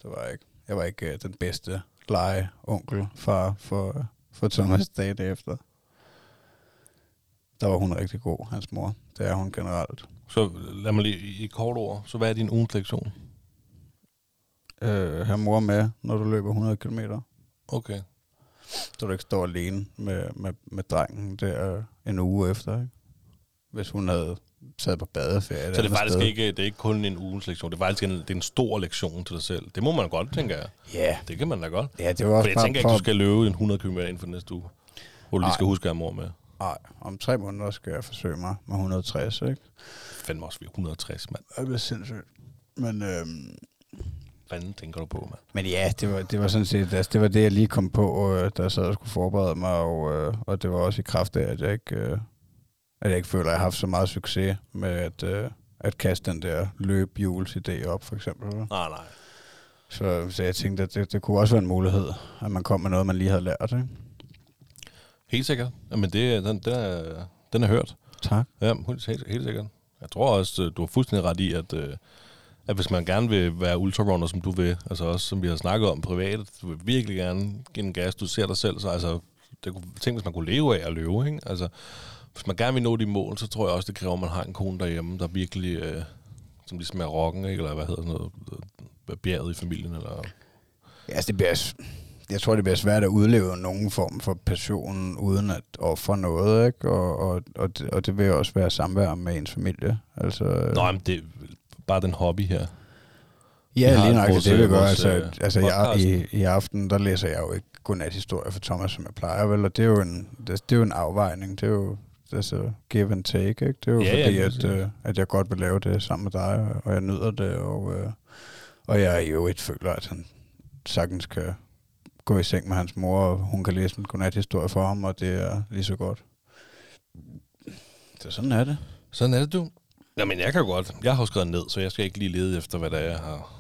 Det var jeg ikke. Jeg var ikke øh, den bedste lege onkel far for, for Thomas dag efter. Der var hun rigtig god, hans mor. Det er hun generelt. Så lad mig lige i kort ord, så hvad er din ugens lektion? Øh, have mor med, når du løber hundrede kilometer. Okay. Så du ikke står alene med, med, med drengen der en uge efter, ikke? Hvis hun havde sad på badeferie. Så det er faktisk ikke, det er ikke kun en ugens lektion, det er faktisk en, det er en stor lektion til dig selv. Det må man godt, tænker jeg. Ja. Yeah. Det kan man da godt. Ja, det var også jeg tænker ikke, du skal løbe en hundrede kilometer inden for næste uge, hvor du lige skal huske at have mor med. Nej, om tre måneder skal jeg forsøge mig med et hundrede og tres, ikke? Fandme også, vi er et hundrede og tres, mand. Det bliver sindssygt. Men, øhm... Fanden tænker du på, mand? Men ja, det var, det var sådan set, altså, det var det, jeg lige kom på, øh, da jeg sad og skulle forberede mig, og, øh, og det var også i kraft af, at jeg ikke, øh, at jeg ikke føler, at jeg har haft så meget succes med at, øh, at kaste den der løbhjulsidé op, for eksempel. Nej, ah, nej. Så, så jeg tænkte, at det, det kunne også være en mulighed, at man kom med noget, man lige havde lært, ikke? Helt sikkert. Jamen, det, den, den, er, den er hørt. Tak. Ja, helt, helt sikkert. Jeg tror også, du har fuldstændig ret i, at, at hvis man gerne vil være ultrarunner, som du vil, altså også som vi har snakket om privat, du vil virkelig gerne give en gas, du ser dig selv, så altså, det kunne, tænk, hvis man kunne leve af at løbe, ikke? Altså, Hvis man gerne vil nå de mål, så tror jeg også, det kræver, at man har en kone derhjemme, der virkelig, øh, som ligesom er rocken, ikke? Eller hvad hedder sådan noget, bjerget i familien, eller... Ja, altså det bliver, jeg tror, det bliver svært at udleve nogen form for passion, uden at ofre noget, ikke? Og, og, og, det, og det vil også være samvær med ens familie, altså... Nå, men det er bare den hobby her. Ja, lige nok, det vil jeg gøre. Altså, altså jeg, i, i aften, der læser jeg jo ikke godnathistorie for Thomas, som jeg plejer, vel? Og det er jo en, det er jo en afvejning, det er jo altså give and take, ikke? Det er jo ja, fordi, ja, at, øh, at jeg godt vil lave det sammen med dig, og jeg nyder det, og, øh, og jeg er jo et føler, at han sagtens kan gå i seng med hans mor, og hun kan læse en godnathistorie for ham, og det er lige så godt. Så sådan er det. Sådan er det, du. Jamen, jeg kan godt. Jeg har jo skrevet ned, så jeg skal ikke lige lede efter, hvad der er, jeg har...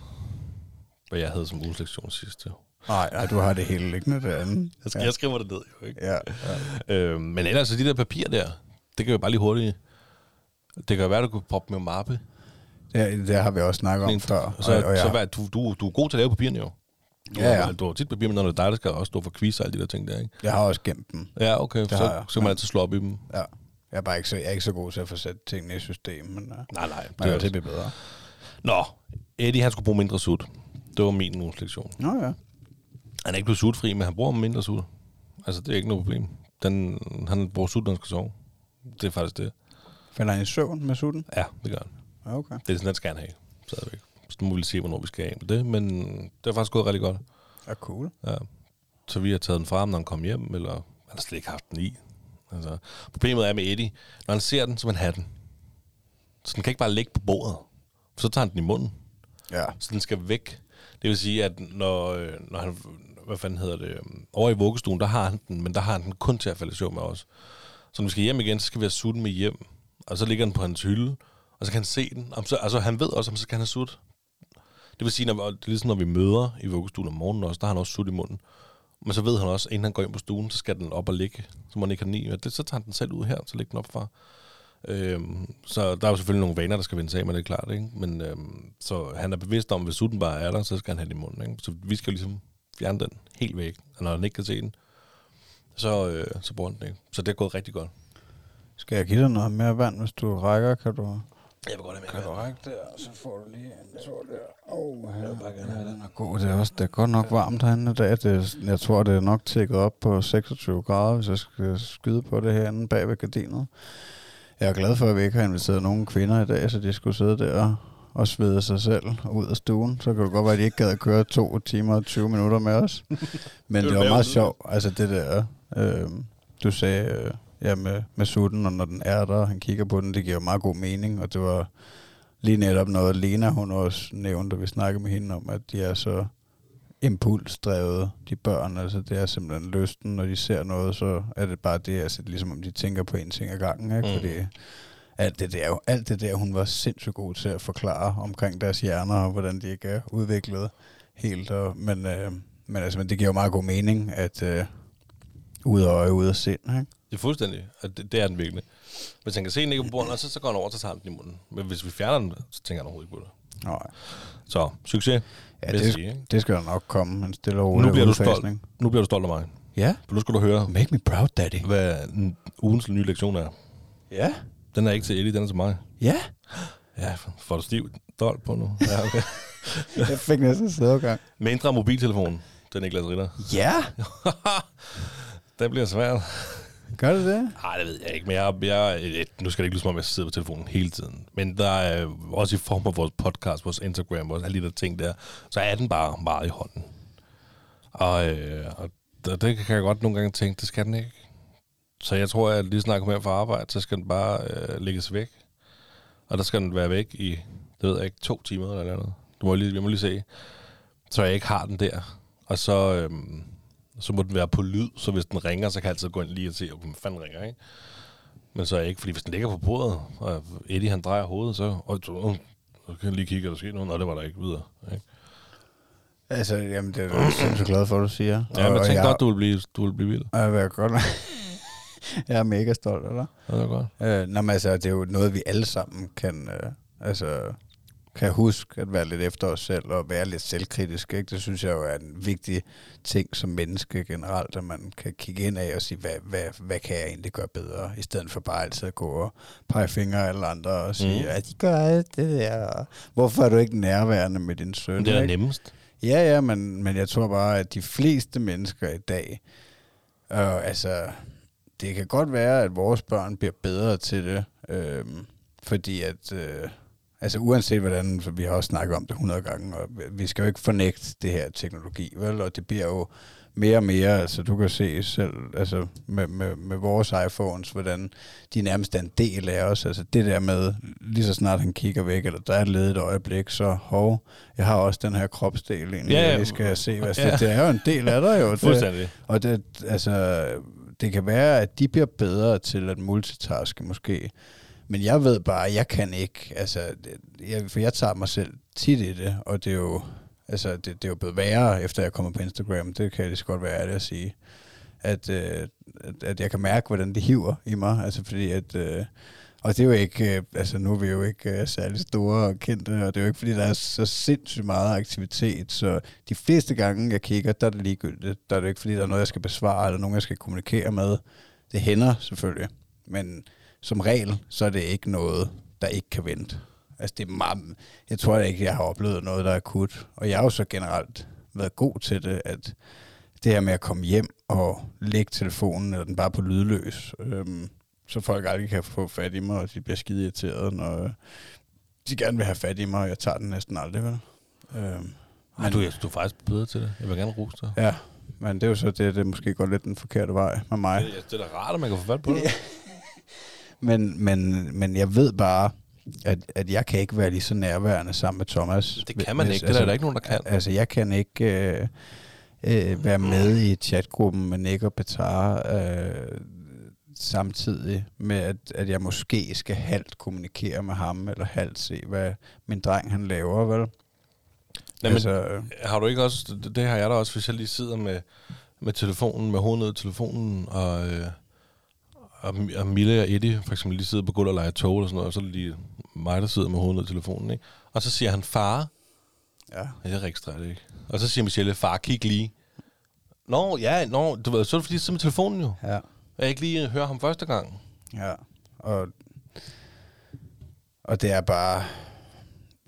Hvad jeg havde som ugeslektion sidste år. Nej, du har det hele liggende derinde. Jeg, sk- ja. jeg skriver det ned, jo, ikke? Ja. ja. Øhm, men ellers, så de der papirer der, det kan jo bare lige hurtigt... Det kan være, du kunne proppe med en mappe. Ja, det har vi også snakket om før. Og så, og, og så vær, du, du, du er god til at lave papirerne, jo. Du ja, ja. Har, du har tit papir, men når det er dig, der skal også stå for quiz og alle de der ting der, ikke? Jeg har også gemt dem. Ja, okay. Det så skal man altid slå op i dem. Ja. Jeg er bare ikke så, jeg er ikke så god til at få sat tingene i systemet, men nej, nej, nej det er jo det bedre. Nå, Eddie, han skulle bruge mindre sut. Det var min ugeslektion. Nå ja. Han er ikke blevet sutfri, men han bruger mindre sut. Altså, det er ikke noget problem. Den, han bruger sut, når han skal sove. Det er faktisk det. Falder han i søvn med sutten? Ja, det gør han. Okay. Det er sådan, at skal han have. Så må vi se, hvornår vi skal af med det, men det er faktisk gået rigtig godt. Ja, cool. Ja. Så vi har taget den frem, når han kom hjem, eller han har slet ikke haft den i. Altså, problemet er med Eddie, når han ser den, så vil han have den. Så den kan ikke bare ligge på bordet. Så tager han den i munden. Ja. Så den skal væk. Det vil sige, at når, når han, hvad fanden hedder det, over i vuggestuen, der har han den, men der har han den kun til at falde i søvn med os. Så når vi skal hjem igen, så skal vi have sutten med hjem. Og så ligger den på hans hylde, og så kan han se den. Og så, altså han ved også, om så kan han have sut. Det vil sige, når, ligesom når vi møder i vuggestuen om morgenen også, der har han også sut i munden. Men så ved han også, inden han går ind på stuen, så skal den op og ligge. Så må han ikke have den i. Det, så tager han den selv ud her, så ligger den op fra. Øhm, så der er jo selvfølgelig nogle vaner, der skal vende sig af, men det er klart, ikke? Men øhm, så han er bevidst om, hvis sutten bare er der, så skal han have den i munden, ikke? Så vi skal ligesom fjerne den helt væk. Og når han ikke kan se den, så, øh, så bruger han den, ikke? Så det er gået rigtig godt. Skal jeg give dig noget mere vand, hvis du rækker? Kan du... Jeg vil godt have mere. Kan du række der, så får du lige en tur der. Åh, oh, her. Ja, den er god. Det er, også, det er godt nok varmt herinde i dag. Det, jeg tror, det er nok tækket op på seksogtyve grader, hvis jeg skal skyde på det herinde bag ved gardinet. Jeg er glad for, at vi ikke har inviteret nogen kvinder i dag, så de skulle sidde der og svede sig selv ud af stuen. Så kan det godt være, at de ikke gad at køre to timer og tyve minutter med os. Men det var meget sjovt. Altså det der, øh, du sagde... Øh, Ja, med, med sutten, og når den er der, han kigger på den, det giver meget god mening, og det var lige netop noget, Lena, hun også nævnte, da vi snakkede med hende om, at de er så impulsdrevet, de børn, altså det er simpelthen lysten, når de ser noget, så er det bare det, altså ligesom om de tænker på en ting ad gangen, ikke? Mm. Fordi alt det der, alt det der, hun var sindssygt god til at forklare omkring deres hjerner, og hvordan de ikke er udviklet helt, og, men, øh, men altså, men det giver jo meget god mening, at øh, ude af øje, ude af sind, ikke? Det er fuldstændig, og det, det er den virkelig. Hvis han kan se den ikke på bordet, så, så går han over, og så tager han den i munden. Men hvis vi fjerner den, så tænker han overhovedet ikke på det. Så, succes. Ja, det, sige, det skal der nok komme, en stille og rolig udfasning. Nu bliver du stolt af mig. Ja? For nu skal du høre. Make me proud, daddy. Hvad ugens nye lektion er. Ja? Den er ikke til Ellie, den er til mig. Ja? Ja, får du stiv dold på nu. Ja, okay. Jeg fik næsten sæddergang. Mindre mobiltelefonen, den Niklas Ritter. Ja? Den bliver svært. Gør det det? Nej, det ved jeg ikke, men jeg, jeg, nu skal det ikke lyde som om, jeg sidder på telefonen hele tiden. Men der er også i form af vores podcast, vores Instagram, vores alle de der ting der, så er den bare meget i hånden. Og, øh, og det kan jeg godt nogle gange tænke, det skal den ikke. Så jeg tror, at lige snart jeg kommer hjem fra arbejde, så skal den bare øh, lægges væk. Og der skal den være væk i, det ved jeg ikke, to timer eller noget. Du må lige, jeg må lige se, så jeg ikke har den der. Og så... Øh, Så må den være på lyd, så hvis den ringer, så kan jeg altid gå ind lige og se, hvem fanden ringer, ikke? Men så er jeg ikke, fordi hvis den ligger på bordet, og Eddie han drejer hovedet, så, og, så kan jeg lige kigge, og der sker noget, og det var der ikke videre, ikke? Altså, jamen, det er jeg sindssygt glad for, du siger. Ja, og, men jeg tænkte godt, du ville blive, du ville blive vild. Jeg vil godt. Jeg er mega stolt, eller? Ja, det er godt. Øh, nej, men altså, det er jo noget, vi alle sammen kan, øh, altså... kan huske at være lidt efter os selv og være lidt selvkritisk, ikke? Det synes jeg jo er en vigtig ting som menneske generelt, at man kan kigge ind af og sige, hvad, hvad, hvad kan jeg egentlig gøre bedre, i stedet for bare altid at gå og pege fingre af alle andre og sige, mm. at de gør alt det der. Hvorfor er du ikke nærværende med din søn? Det er nemmest. Ja, ja, men, men jeg tror bare, at de fleste mennesker i dag, øh, altså, det kan godt være, at vores børn bliver bedre til det, øh, fordi at... Øh, Altså uanset hvordan, for vi har også snakket om det hundrede gange, og vi skal jo ikke fornægte det her teknologi, vel? Og det bliver jo mere og mere, altså du kan se selv altså, med, med, med vores iPhones, hvordan de nærmest er en del af os. Altså det der med, lige så snart han kigger væk, eller der er et ledet øjeblik, så hov, jeg har også den her kropsdel egentlig, ja, jeg skal se, hvad ja. Det er jo en del af dig jo. Det, og det, altså, det kan være, at de bliver bedre til at multitaske måske. Men jeg ved bare, at jeg kan ikke, altså, jeg, for jeg tager mig selv tit i det, og det er jo, altså, det, det er jo blevet værre, efter jeg kommer på Instagram, det kan jeg lige så godt være ærlig at sige, at, øh, at, at jeg kan mærke, hvordan det hiver i mig, altså fordi at, øh, og det er jo ikke, øh, altså nu er vi jo ikke øh, særlig store og kendte, og det er jo ikke, fordi der er så sindssygt meget aktivitet, så de fleste gange, jeg kigger, der er det ligegyldigt, der er det ikke, fordi der er noget, jeg skal besvare, eller nogen, jeg skal kommunikere med, det hænder selvfølgelig, men... Som regel, så er det ikke noget, der ikke kan vente. Altså det er meget, jeg tror ikke, jeg har oplevet noget, der er akut. Og jeg har jo så generelt været god til det, at det her med at komme hjem og lægge telefonen, eller den bare på lydløs, øhm, så folk aldrig kan få fat i mig, og de bliver skide irriterede, når de gerne vil have fat i mig, og jeg tager den næsten aldrig, vel? Øhm, men du, du er faktisk bedre til det. Jeg vil gerne rose dig. Ja, men det er jo så det, det måske går lidt den forkerte vej med mig. Det, det er da rart, at man kan få fat på det. Men, men, men jeg ved bare, at, at jeg kan ikke være lige så nærværende sammen med Thomas. Det kan man hvis, ikke, det altså, er der ikke nogen, der kan. Altså, jeg kan ikke øh, øh, være med i chatgruppen med Nick og Petar, øh, samtidig med, at, at jeg måske skal halvt kommunikere med ham, eller halvt se, hvad min dreng han laver, vel? Jamen, altså, har du ikke også, det har jeg da også, hvis jeg lige sidder med, med telefonen, med hovedet ned i telefonen, og... Øh og Mille og Eddie for eksempel lige sidder på gulvet og leger tog eller sådan noget, og så er det lige mig, der sidder med hovedet ned i telefonen, ikke? Og så siger han, far. Ja. Jeg registrerer det ikke. Og så siger Michelle, far, kig lige. Nå, ja, nå, du ved, så er det fordi, så med telefonen jo. Ja. Jeg ikke lige hører ham første gang. Ja, og, og det er bare,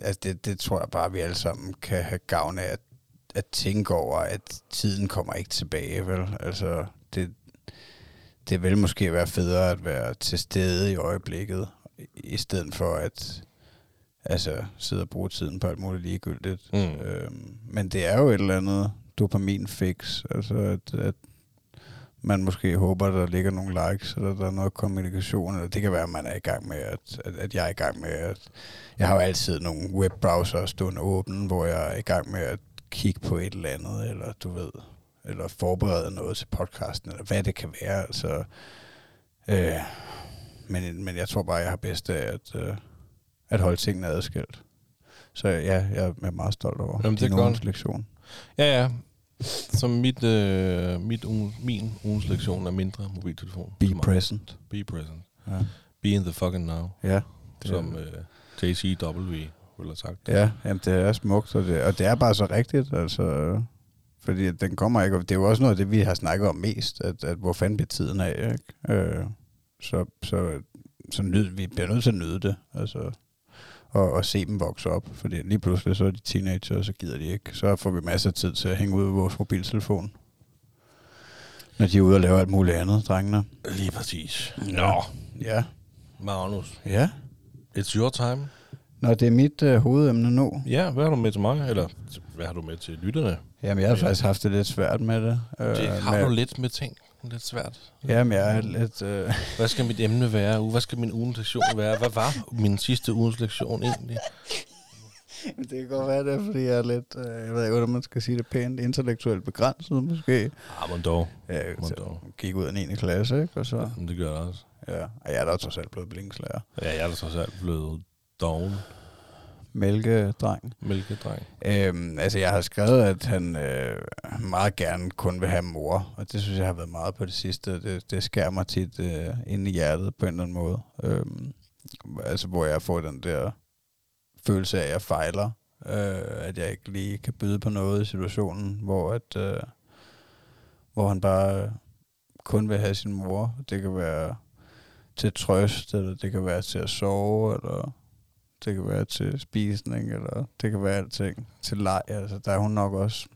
altså det, det tror jeg bare, vi alle sammen kan have gavn af at, at tænke over, at tiden kommer ikke tilbage, vel? Altså, det Det vil måske være federe at være til stede i øjeblikket, i stedet for at altså, sidde og bruge tiden på alt muligt ligegyldigt. Mm. Øhm, men det er jo et eller andet dopaminfix, altså at, at man måske håber, at der ligger nogle likes, eller der er noget kommunikation, eller det kan være, at man er i gang med, at, at, at jeg er i gang med, at jeg har jo altid nogle webbrowser stående åbne, hvor jeg er i gang med at kigge på et eller andet, eller du ved... eller forberede noget til podcasten, eller hvad det kan være. Altså, øh, men, men jeg tror bare, jeg har bedst af at, øh, at holde tingene adskilt. Så ja, jeg er meget stolt over Jamen, din ugens lektion. Ja, ja. Så mit, øh, mit ugen, min ugens lektion er mindre mobiltelefon. Be present. Be present. Ja. Be in the fucking now. Ja. Som øh, J C W ville have sagt. Ja, jamen, det er smukt, og det, og det er bare så rigtigt, altså... Fordi den kommer ikke, og det er jo også noget af det, vi har snakket om mest, at, at hvor fanden bliver tiden af, ikke? Øh, så så, så nyd, vi bliver nødt til at nyde det, altså, og, og se dem vokse op, fordi lige pludselig så er de teenager, og så gider de ikke. Så får vi masser af tid til at hænge ud ved vores mobiltelefon, når de er ude og lave alt muligt andet, drengene. Lige præcis. Nå. Ja. Magnus. Ja? It's your time. Nå, det er mit øh, hovedemne nu. Ja, hvad har du med til mig, eller hvad har du med til lytterne? Jamen, jeg har faktisk haft det lidt svært med det. Øh, det har du lidt med ting. Lidt svært. Jamen, jeg er lidt... Øh... Hvad skal mit emne være? Hvad skal min ugens lektion være? Hvad var min sidste ugens lektion egentlig? Det kan godt være det, fordi jeg er lidt... Øh, jeg ved ikke, hvordan man skal sige det pænt. Intellektuelt begrænset, måske. Ja, men dog. Ja, gik ud af niende klasse, ikke? Og så... Jamen, det gør jeg også. Ja, og jeg er da trods alt blevet blinkslærer. Ja, jeg er da trods alt blevet doven. Mælkedreng. Mælkedreng. Øhm, altså, jeg har skrevet, at han øh, meget gerne kun vil have mor, og det synes jeg har været meget på det sidste. Det, det skærer mig tit øh, inde i hjertet på en eller anden måde. Øhm, altså, hvor jeg får den der følelse af, at jeg fejler. Øh, at jeg ikke lige kan byde på noget i situationen, hvor, at, øh, hvor han bare kun vil have sin mor. Det kan være til trøst, eller det kan være til at sove, eller det kan være til spisning, eller det kan være alting. Til leg, altså der er hun nok også...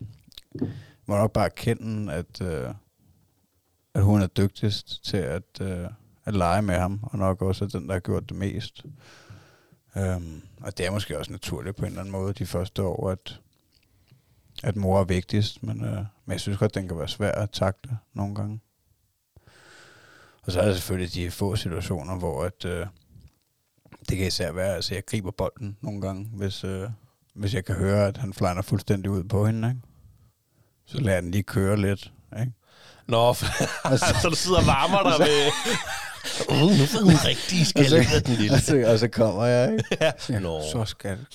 Må nok bare erkende, at, øh, at hun er dygtigst til at, øh, at lege med ham, og nok også er den, der har gjort det mest. Um, og det er måske også naturligt på en eller anden måde de første år, at, at mor er vigtigst, men, øh, men jeg synes godt, den kan være svær at takle nogle gange. Og så er der selvfølgelig de få situationer, hvor at, øh, det kan især være, altså jeg griber bolden nogle gange, hvis, øh, hvis jeg kan høre, at han flyner fuldstændig ud på hende, ikke? Så lader den lige køre lidt, ikke? Nå, så, så du sidder og varmer dig med... Uh, nu får hun rigtig skældet den lille. Og så, og så kommer jeg, ikke? Ja. Ja, så skal det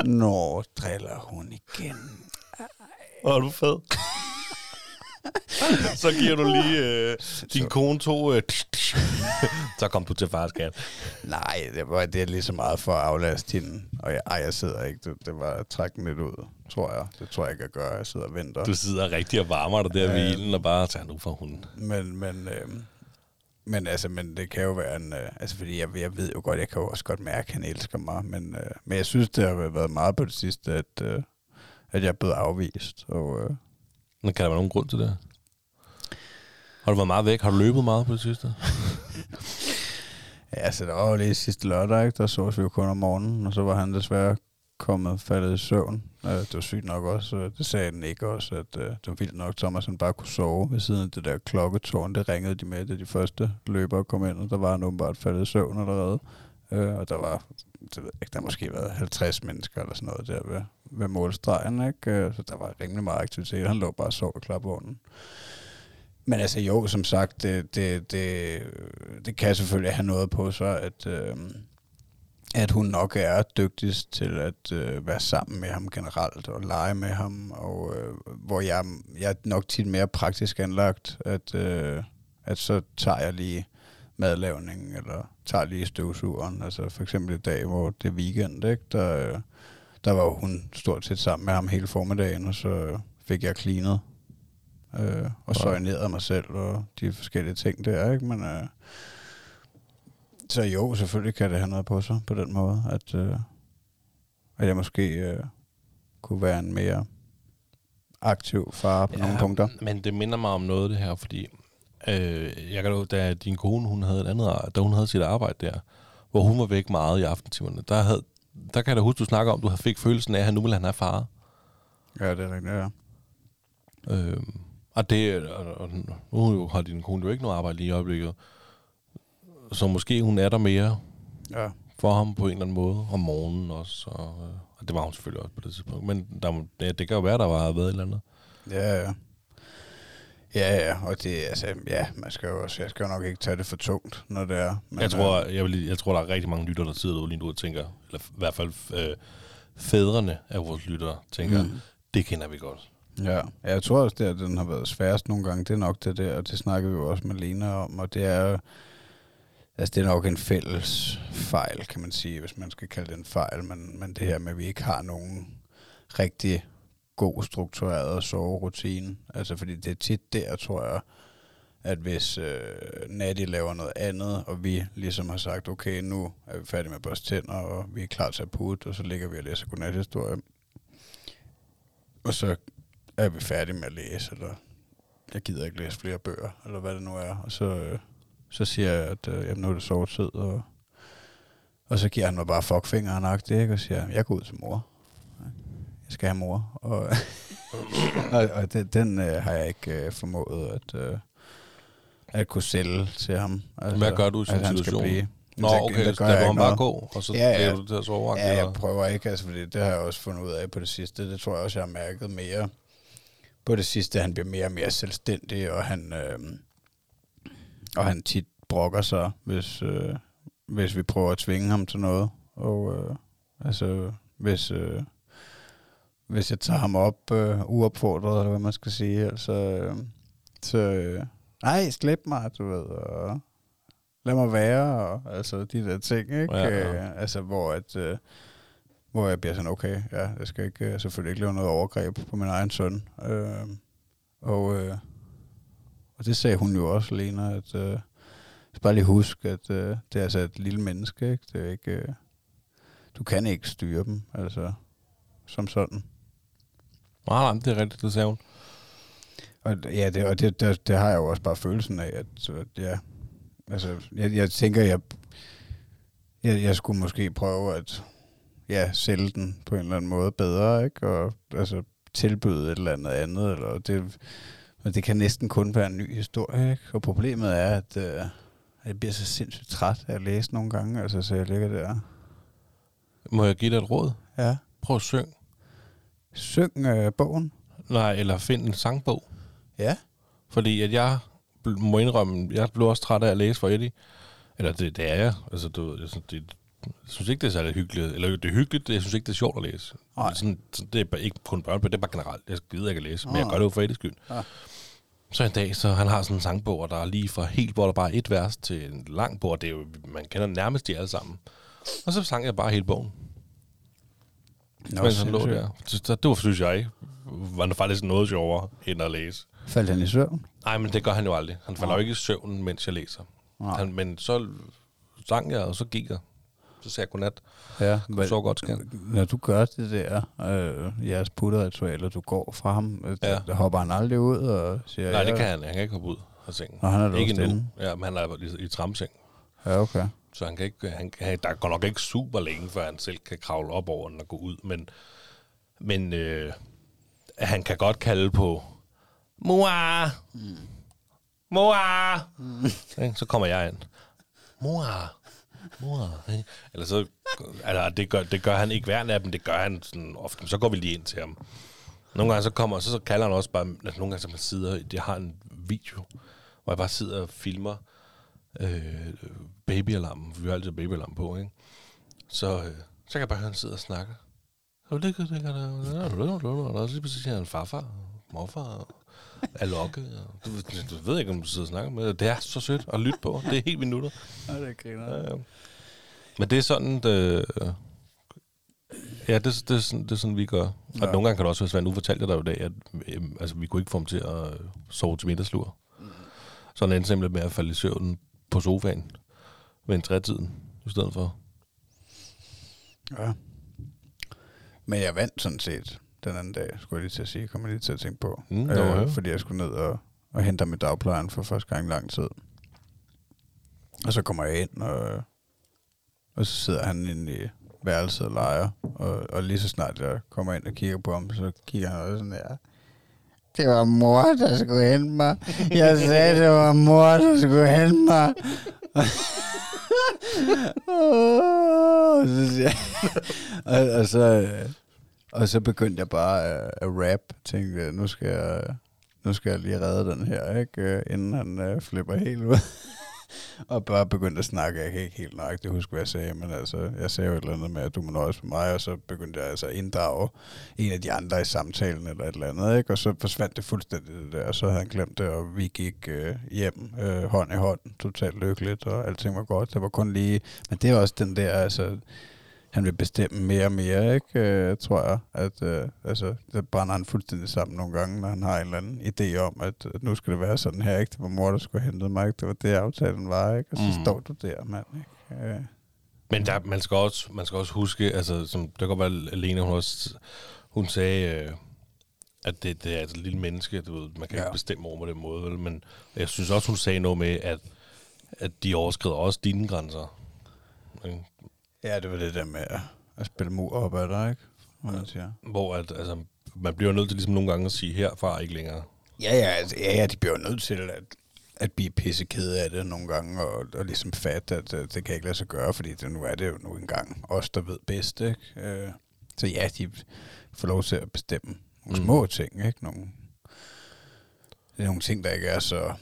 komme. Nå, driller hun igen. Hvor er du fed. Så giver du lige øh, din kone to... Øh, så kom du til far, skat. Nej, det var det er lige så meget for at aflaste hende. Og jeg, ej, jeg sidder ikke. Det, det var trækken lidt ud, tror jeg. Det tror jeg ikke at gøre. Jeg sidder og venter. Du sidder rigtig og varmer dig der øh, ved ilden og bare tager nu for hunden. Men, men, øh, men, altså, men det kan jo være en... Øh, altså, fordi jeg, jeg ved jo godt, jeg kan jo også godt mærke, at han elsker mig. Men, øh, men jeg synes, det har været meget på det sidste, at, øh, at jeg er blevet afvist. Og... Øh, kan der være nogen grund til det? Har du været meget væk? Har du løbet meget på det sidste? Ja, så der var jo lige sidste lørdag, ikke? Der sås vi jo kun om morgenen, og så var han desværre kommet faldet i søvn. Det var sygt nok også, det sagde den ikke også, at det var vildt nok, Thomas han bare kunne sove ved siden af det der klokketårn. Det ringede de med, det de første løbere kom ind, og der var han åbenbart faldet i søvn allerede. Og der var, det ved jeg ikke, der måske været halvtreds mennesker eller sådan noget der ved, ved målstregen, ikke? Så der var rimelig meget aktivitet, han lå bare og sov i klapvognen. Men altså jo, som sagt, det, det, det, det kan selvfølgelig have noget på sig, at, øh, at hun nok er dygtigst til at øh, være sammen med ham generelt og lege med ham, og øh, hvor jeg, jeg er nok tit mere praktisk anlagt, at, øh, at så tager jeg lige madlavningen, eller tager lige støvsugeren. Altså for eksempel i dag, hvor det er weekend, ikke? Der, der var hun stort set sammen med ham hele formiddagen, og så fik jeg cleanet. Øh, og søjnerede mig selv og de forskellige ting der, ikke? Men, øh, så jo, selvfølgelig kan det have noget på sig på den måde, at, øh, at jeg måske øh, kunne være en mere aktiv far på ja, nogle punkter. Men det minder mig om noget det her, fordi øh, jeg kan jo, da din kone hun havde et andet, da hun havde sit arbejde der, hvor hun var væk meget i aftentimerne, der, havde, der kan jeg da huske, du snakker om, du fik følelsen af, at nu ville han have far. Ja, det er rigtigt, ja. Øh, Og det, og nu har din kone jo ikke noget arbejde lige i øjeblikket, så måske hun er der mere ja. For ham på en eller anden måde, om morgenen også, og, og det var hun selvfølgelig også på det tidspunkt, men der, ja, det kan jo være, der var været et eller andet. Ja, ja. Ja, ja, og det, altså, ja, man skal jo også, jeg skal jo nok ikke tage det for tungt, når det er. Men jeg tror, jeg, vil, jeg tror, der er rigtig mange lyttere, der sidder derude lige nu og tænker, eller i hvert fald øh, fædrene af vores lyttere tænker, mm. det kender vi godt. Ja, jeg tror også, at den har været sværest nogle gange. Det er nok det der, og det snakkede vi jo også med Lene om, og det er altså det er nok en fælles fejl, kan man sige, hvis man skal kalde det en fejl, men, men det her med, at vi ikke har nogen rigtig god struktureret soverutine. Altså, fordi det er tit der, tror jeg, at hvis øh, Natty laver noget andet, og vi ligesom har sagt, okay, nu er vi færdige med at børste tænder, og vi er klar til at putte, og så ligger vi og læser godnathistorie. Og så er vi færdige med at læse, eller jeg gider ikke læse flere bøger, eller hvad det nu er. Og så, øh, så siger jeg, at øh, jamen, nu er det sovetid, og, og så giver han mig bare fuckfingeren-agtigt, ikke? Og siger, jeg går ud til mor. Jeg skal have mor. Og, og, og det, den øh, har jeg ikke øh, formået at, øh, at kunne sælge til ham. Altså, hvad gør du i sådan en situation? Nå, okay, der går han bare gå, og så ja, ja. bliver du til at sove. Ja, jeg prøver ikke, altså, fordi det har jeg også fundet ud af på det sidste. Det tror jeg også, jeg har mærket mere. På det sidste, han bliver mere og mere selvstændig, og han, øh, og han tit brokker sig, hvis, øh, hvis vi prøver at tvinge ham til noget. Og øh, altså, hvis, øh, hvis jeg tager ham op øh, uopfordret, eller hvad man skal sige, altså, øh, så, øh, nej, slip mig, du ved, og lad mig være, og altså de der ting, ikke? Ja, ja. Altså hvor at øh, hvor jeg bliver sådan okay, ja, jeg skal ikke jeg selvfølgelig ikke lave noget overgreb på min egen søn. Øh, og øh, og det sagde hun jo også, Lene, at øh, bare lige husk, at øh, det er altså et lille menneske, ikke? Det er ikke øh, du kan ikke styre dem, altså som sådan. Nej, det er rigtigt, det sagde hun. Og ja, det, og det, det, det har jeg jo også bare følelsen af, at, at ja, altså, jeg, jeg tænker, jeg, jeg, jeg skulle måske prøve at ja, sælge den på en eller anden måde bedre, ikke? Og altså tilbyde et eller andet andet, eller det, men det kan næsten kun være en ny historie, ikke? Og problemet er, at, at jeg bliver så sindssygt træt af at læse nogle gange, altså, så jeg ligger der. Må jeg give dig et råd? Ja. Prøv at synge. Syng øh, bogen? Nej, eller find en sangbog. Ja. Fordi at jeg bl- må indrømme, jeg blev også træt af at læse for Eddie. Eller det, det er jeg. Altså, du, jeg, synes, det, jeg synes ikke, det er særlig hyggeligt. Eller det er hyggeligt, jeg synes ikke, det er sjovt at læse. Sådan, det er ikke kun børn, det er bare generelt. Jeg gider ikke at læse, men jeg gør det jo for Eddies skyld. Ej. Så en dag, så han har sådan en sangbog, og der er lige fra helt, hvor der bare er et vers til en lang bog. Det er jo, man kender nærmest de alle sammen. Og så sang jeg bare hele bogen. Nå, men sådan lå der. Så det synes jeg var faktisk noget sjovere end at læse. Faldt han i søvn? Nej, men det gør han jo aldrig. Han falder jo ikke i søvn, mens jeg læser. Han, men så sang jeg, og så gik jeg. Så sagde jeg godnat. Ja, men, så godt skal. Når du gør det der, øh, jeres putterritualer, du går fra ham, ja. Der hopper han aldrig ud og siger... Nej, det kan han. Han kan ikke hoppe ud af sengen. Og han er ikke endnu. Ja, men han er i, i tramseng. Ja, okay. Så han kan ikke, han, der går nok ikke super længe, før han selv kan kravle op over den og gå ud. Men, men øh, han kan godt kalde på... Moa! Mm. Moa! Mm. Så kommer jeg ind. Moa! Moa! Eller så... Altså, det, gør, det gør han ikke hver af dem, det gør han sådan ofte. Så går vi lige ind til ham. Nogle gange så kommer... Så, så kalder han også bare... Altså, nogle gange så man sidder... Det har en video, hvor jeg bare sidder og filmer... Øh, babyalarmen, for vi har altid babyalarm på, ikke? Så, øh, så kan jeg bare høre, han sidder og snakker. Og så siger han farfar, morfar og alokke. Du, du ved ikke, om du sidder og snakker med. Det er så sødt at lytte på. Det er helt minutter. Ja, det griner. Ja, ja. Men det er sådan, det, ja, det, det, det, er sådan, det er sådan, vi gør. Og ja. Nogle gange kan det også være svært. Nu fortalte jeg dig i dag, at øh, altså, vi kunne ikke få ham til at øh, sove til middagslur. Så han endte simpelthen med at falde i søvnen på sofaen ved en trætiden i stedet for. Ja. Men jeg vandt sådan set den anden dag, skulle jeg lige til at sige. Jeg kom lige til at tænke på. Mm, øh, ja. Fordi jeg skulle ned og, og hente ham i dagplejen for første gang i lang tid. Og så kommer jeg ind, og, og så sidder han inde i værelset og leger. Og, og lige så snart jeg kommer ind og kigger på ham, så kigger han også sådan her. Det var mor, der skulle hente mig. Jeg sagde, det var mor, der skulle hente mig. og, så og, og, så, og så begyndte jeg bare at, at rap. Tænkte, nu skal, jeg, nu skal jeg lige redde den her, ikke? Inden han uh, flipper helt ud. og bare begyndte at snakke. Jeg kan ikke helt nøjagtigt huske, hvad jeg sagde, men altså, jeg sagde jo et eller andet med, at du må nøjes med mig, og så begyndte jeg altså at inddrage en af de andre i samtalen, eller et eller andet, ikke? Og så forsvandt det fuldstændig det der, og så havde han glemt det, og vi gik øh, hjem øh, hånd i hånd, totalt lykkeligt, og alting var godt, det var kun lige, men det er også den der, altså, han vil bestemme mere og mere, ikke, øh, tror jeg, at øh, altså, der brænder han fuldstændig sammen nogle gange, når han har en eller anden idé om, at, at nu skal det være sådan her, ikke, det var mor, der skulle hente mig, ikke? Det var det, aftalen var, ikke, og så mm. står du der, mand, ikke. Øh. Men der, man, skal også, man skal også huske, altså, som der kan være, Lene, hun også, hun sagde, øh, at det, det er et lille menneske, du ved, man kan ja. Ikke bestemme over på den måde, vel? Men jeg synes også, hun sagde noget med, at, at de overskrider også dine grænser, ikke? Ja, det var det der med at, at spille mur op ad dig, ikke? Man siger. Hvor at, altså, man bliver nødt til ligesom nogle gange at sige herfra, ikke længere. Ja, ja, altså, ja, ja de bliver nødt til at, at blive pissekede af det nogle gange, og, og ligesom fatte, at, at det kan ikke lade sig gøre, fordi det, nu er det jo nu engang os, der ved bedst, ikke? Så ja, de får lov til at bestemme nogle små mm. ting, ikke? Nogle, det er nogle ting, der ikke er så...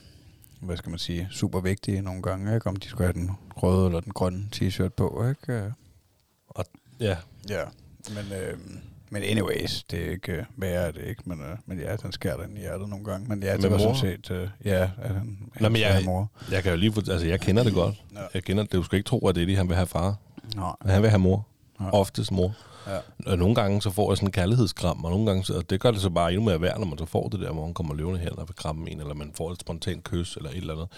hvad skal man sige, super vigtige nogle gange, ikke? Om de skulle have den røde eller den grønne t-shirt på, ikke? Og, ja. Ja, men, øh, Men anyways, det er ikke værre, det er ikke, men, øh, men ja, den skærer den i hjertet nogle gange. Men ja, det var sådan set, øh, ja, at han Nå, men jeg, mor. Jeg kan jo lige, altså jeg kender det godt. Ja. Jeg kender det, du skal ikke tro, at Eddie, han vil have far. Nej. Han vil have mor. Nej. Oftest mor. Ja. Og nogle gange så får jeg sådan en kærlighedskram, og nogle gange, så, og det gør det så bare endnu mere værd, når man så får det der, hvor hun kommer løvende hen og vil kramme en, eller man får et spontant kys, eller et eller andet.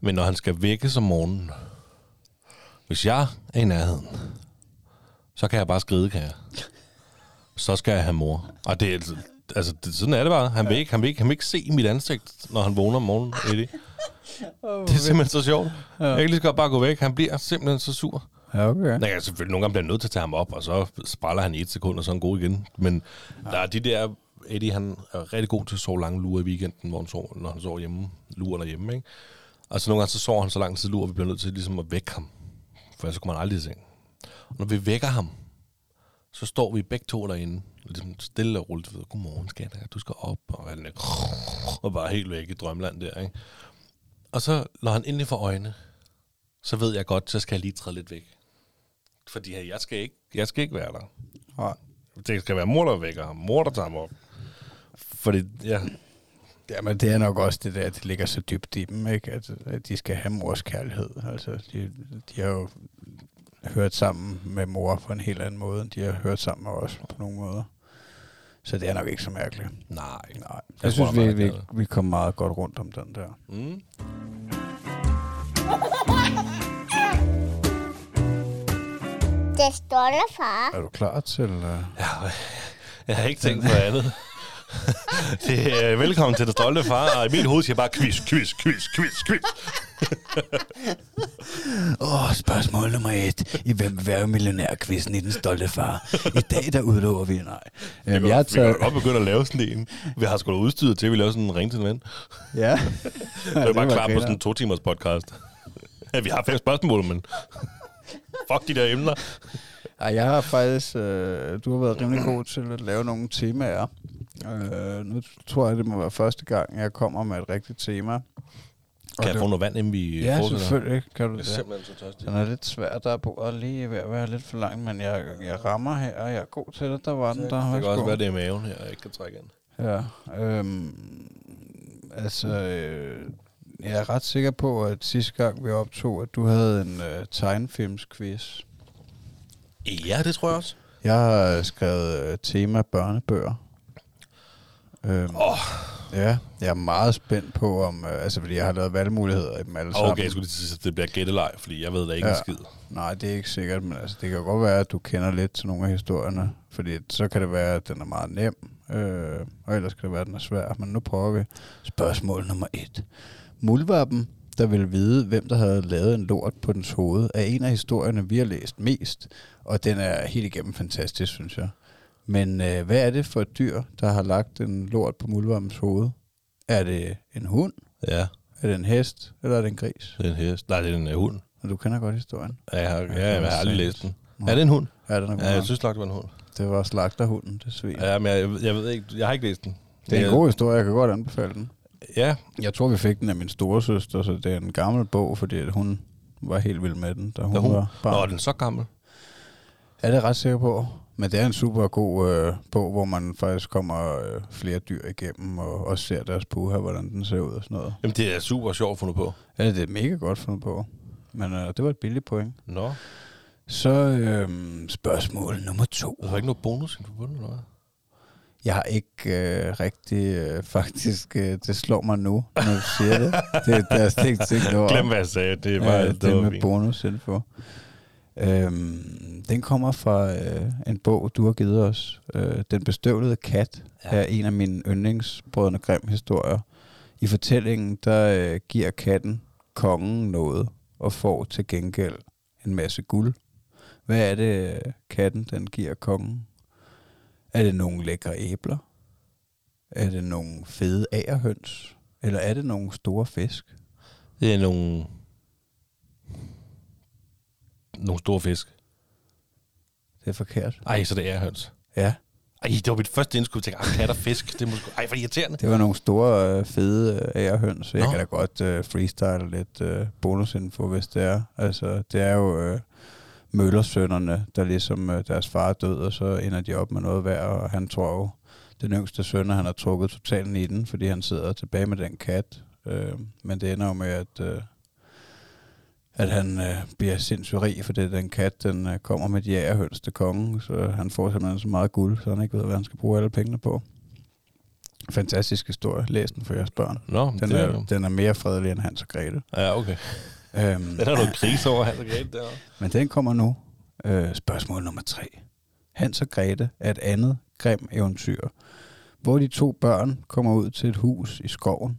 Men når han skal vækkes om morgenen, hvis jeg er i nærheden, så kan jeg bare skride, kan jeg. Så skal jeg have mor. Og det er, altså, det, sådan er det bare. Han vil, ikke, han, vil ikke, han vil ikke se mit ansigt, når han vågner om morgenen, Eddie. Det er simpelthen så sjovt. Jeg kan lige godt bare gå væk. Han bliver simpelthen så sur. Ja, okay. Nej, selvfølgelig nogle gange bliver nødt til at tage ham op, og så spræller han i et sekund, og så er han god igen. Men ja. Der er de der... Eddie, han er rigtig god til at sove lange lurer i weekenden, hvor han sover, når han sover hjemme. Lurer derhjemme, ikke? Og så nogle gange så sover han så lang tid lurer, at vi bliver nødt til ligesom at vække ham. For så kommer han aldrig i seng. Og når vi vækker ham, så står vi begge to derinde, ligesom stille og roligt. Godmorgen, skat, du skal op. Og, han er, og bare helt væk i drømland der, ikke? Og så, når han endelig får øjne, så ved jeg godt, så skal jeg lige træde lidt væk. Fordi her, jeg skal ikke, jeg skal ikke være der. Nej. Det skal være mor, der vækker ham. Mor, der tager ham op. Fordi, ja... Jamen, det er nok også det der, at det ligger så dybt i dem, ikke? At, at de skal have mors kærlighed. Altså, de, de har jo hørt sammen med mor på en helt anden måde, end de har hørt sammen med os på nogle måder. Så det er nok ikke så mærkeligt. Nej. Nej. Jeg, Jeg synes, vi, vi, vi kom meget godt rundt om den der. Mm. Det står der, far. Er du klar til... Uh... Ja, jeg har ikke tænkt på andet. Det er velkommen til Det Stolte Far, og i min hoved siger bare quiz, quiz, quiz, quiz, quiz. Åh, oh, spørgsmål nummer et. I hvem vil være millionær-quizzen i Den Stolte Far? I dag, der udlover vi nej. Vi kan godt tager... begynde at lave sådan en. Vi har sgu da udstyret til, at vi laver sådan en ring til en ven. Ja. Så er ja, det bare klar på sådan en to timers podcast. Ja, vi har fem spørgsmål, men... Fuck de der emner. Ej, jeg har faktisk... Øh, du har været rimelig god til at lave nogle temaer. Øh, nu tror jeg, det må være første gang, jeg kommer med et rigtigt tema. Og kan jeg det... få noget vand, inden vi... Ja, fortsætter? Selvfølgelig. Kan du det? Det er så tørstig. Den er lidt svært, der er på lige ved at være lidt for langt, men jeg, jeg rammer her, og jeg er god til det. Der var den, der har jeg. Det kan også være, det er maven her, jeg ikke kan trække ind. Ja, øh, altså... Øh, jeg er ret sikker på, at sidste gang vi optog, at du havde en øh, tegnefilmsquiz. Ja, det tror jeg også. Jeg har skrevet øh, tema børnebøger. Åh. Øhm, oh. Ja, jeg er meget spændt på, om, øh, altså, fordi jeg har lavet valgmuligheder i dem alle okay, sammen. Okay, jeg skulle sige, at det bliver gætteleg, fordi jeg ved da ikke ja. en skid. Nej, det er ikke sikkert, men altså, det kan godt være, at du kender lidt til nogle af historierne. Fordi så kan det være, at den er meget nem, øh, og ellers kan det være, at den er svær. Men nu prøver vi spørgsmål nummer et. Muldvarpen, der ville vide, hvem der havde lavet en lort på dens hoved, er en af historierne, vi har læst mest, og den er helt igennem fantastisk, synes jeg. Men øh, hvad er det for et dyr, der har lagt en lort på muldvarpens hoved? Er det en hund? Ja. Er det en hest, eller er det en gris? Det er en hest. Nej, det er en uh, hund. Og du kender godt historien. Ja, jeg har, ja, jeg, jeg har aldrig læst den. Er det en hund? Ja, den er ja jeg synes, det var en hund. Det var slagterhunden, det svin. Ja, men jeg, jeg ved ikke, jeg har ikke læst den. Det, det er en god historie, jeg kan godt anbefale den. Ja, jeg tror, vi fik den af min storesøster, så det er en gammel bog, fordi hun var helt vild med den, da hun, da hun var barn. Nå, er den så gammel? Ja, det er jeg ret sikker på. Men det er en super god øh, bog, hvor man faktisk kommer øh, flere dyr igennem, og også ser deres puha, hvordan den ser ud og sådan noget. Jamen, det er super sjovt fundet på. Ja, det er mega godt fundet på. Men øh, det var et billigt point. Nå. Så øh, spørgsmål nummer to. Der var ikke noget bonus, inden du vundet, eller hvad? Jeg har ikke øh, rigtig, øh, faktisk, øh, det slår mig nu, når du siger det. Det er slet ikke tænkt over. Glem, hvad jeg sagde. Det er bare ja, det, det med bonusinfo. Øhm, den kommer fra øh, en bog, du har givet os. Øh, Den bestøvlede kat ja. er en af mine yndlingsbrødrene Grimm-historier. I fortællingen, der øh, giver katten kongen noget og får til gengæld en masse guld. Hvad er det, katten den giver kongen? Er det nogle lækre æbler? Er det nogle fede agerhøns? Eller er det nogle store fisk? Det er nogle... Nogle store fisk. Det er forkert. Ej, så det er agerhøns. Ja. Ej, det var mit første indskud. Jeg tænkte, ej, kat og fisk. Det måske... Ej, for irriterende. Det var nogle store, øh, fede agerhøns. Jeg Nå. kan da godt øh, freestyle lidt øh, bonusinfo, hvis det er. Altså, det er jo... Øh, møllersønnerne, der ligesom øh, deres far er død, og så ender de op med noget værd, og han tror jo, den yngste søn, han har trukket totalen i den, fordi han sidder tilbage med den kat. Øh, men det ender jo med, at, øh, at han øh, bliver sindssygt rig, fordi den kat, den øh, kommer med de jægerhøns til kongen, så han får simpelthen så meget guld, så han ikke ved, hvad han skal bruge alle pengene på. Fantastisk historie. Læs den for jeres børn. Nå, den, er, er den er mere fredelig end Hans og Grete. Ja, okay. Øhm, den er noget kris over Hans og Grete der. Men den kommer nu. Øh, spørgsmål nummer tre. Hans og Grete er et andet grim eventyr, hvor de to børn kommer ud til et hus i skoven,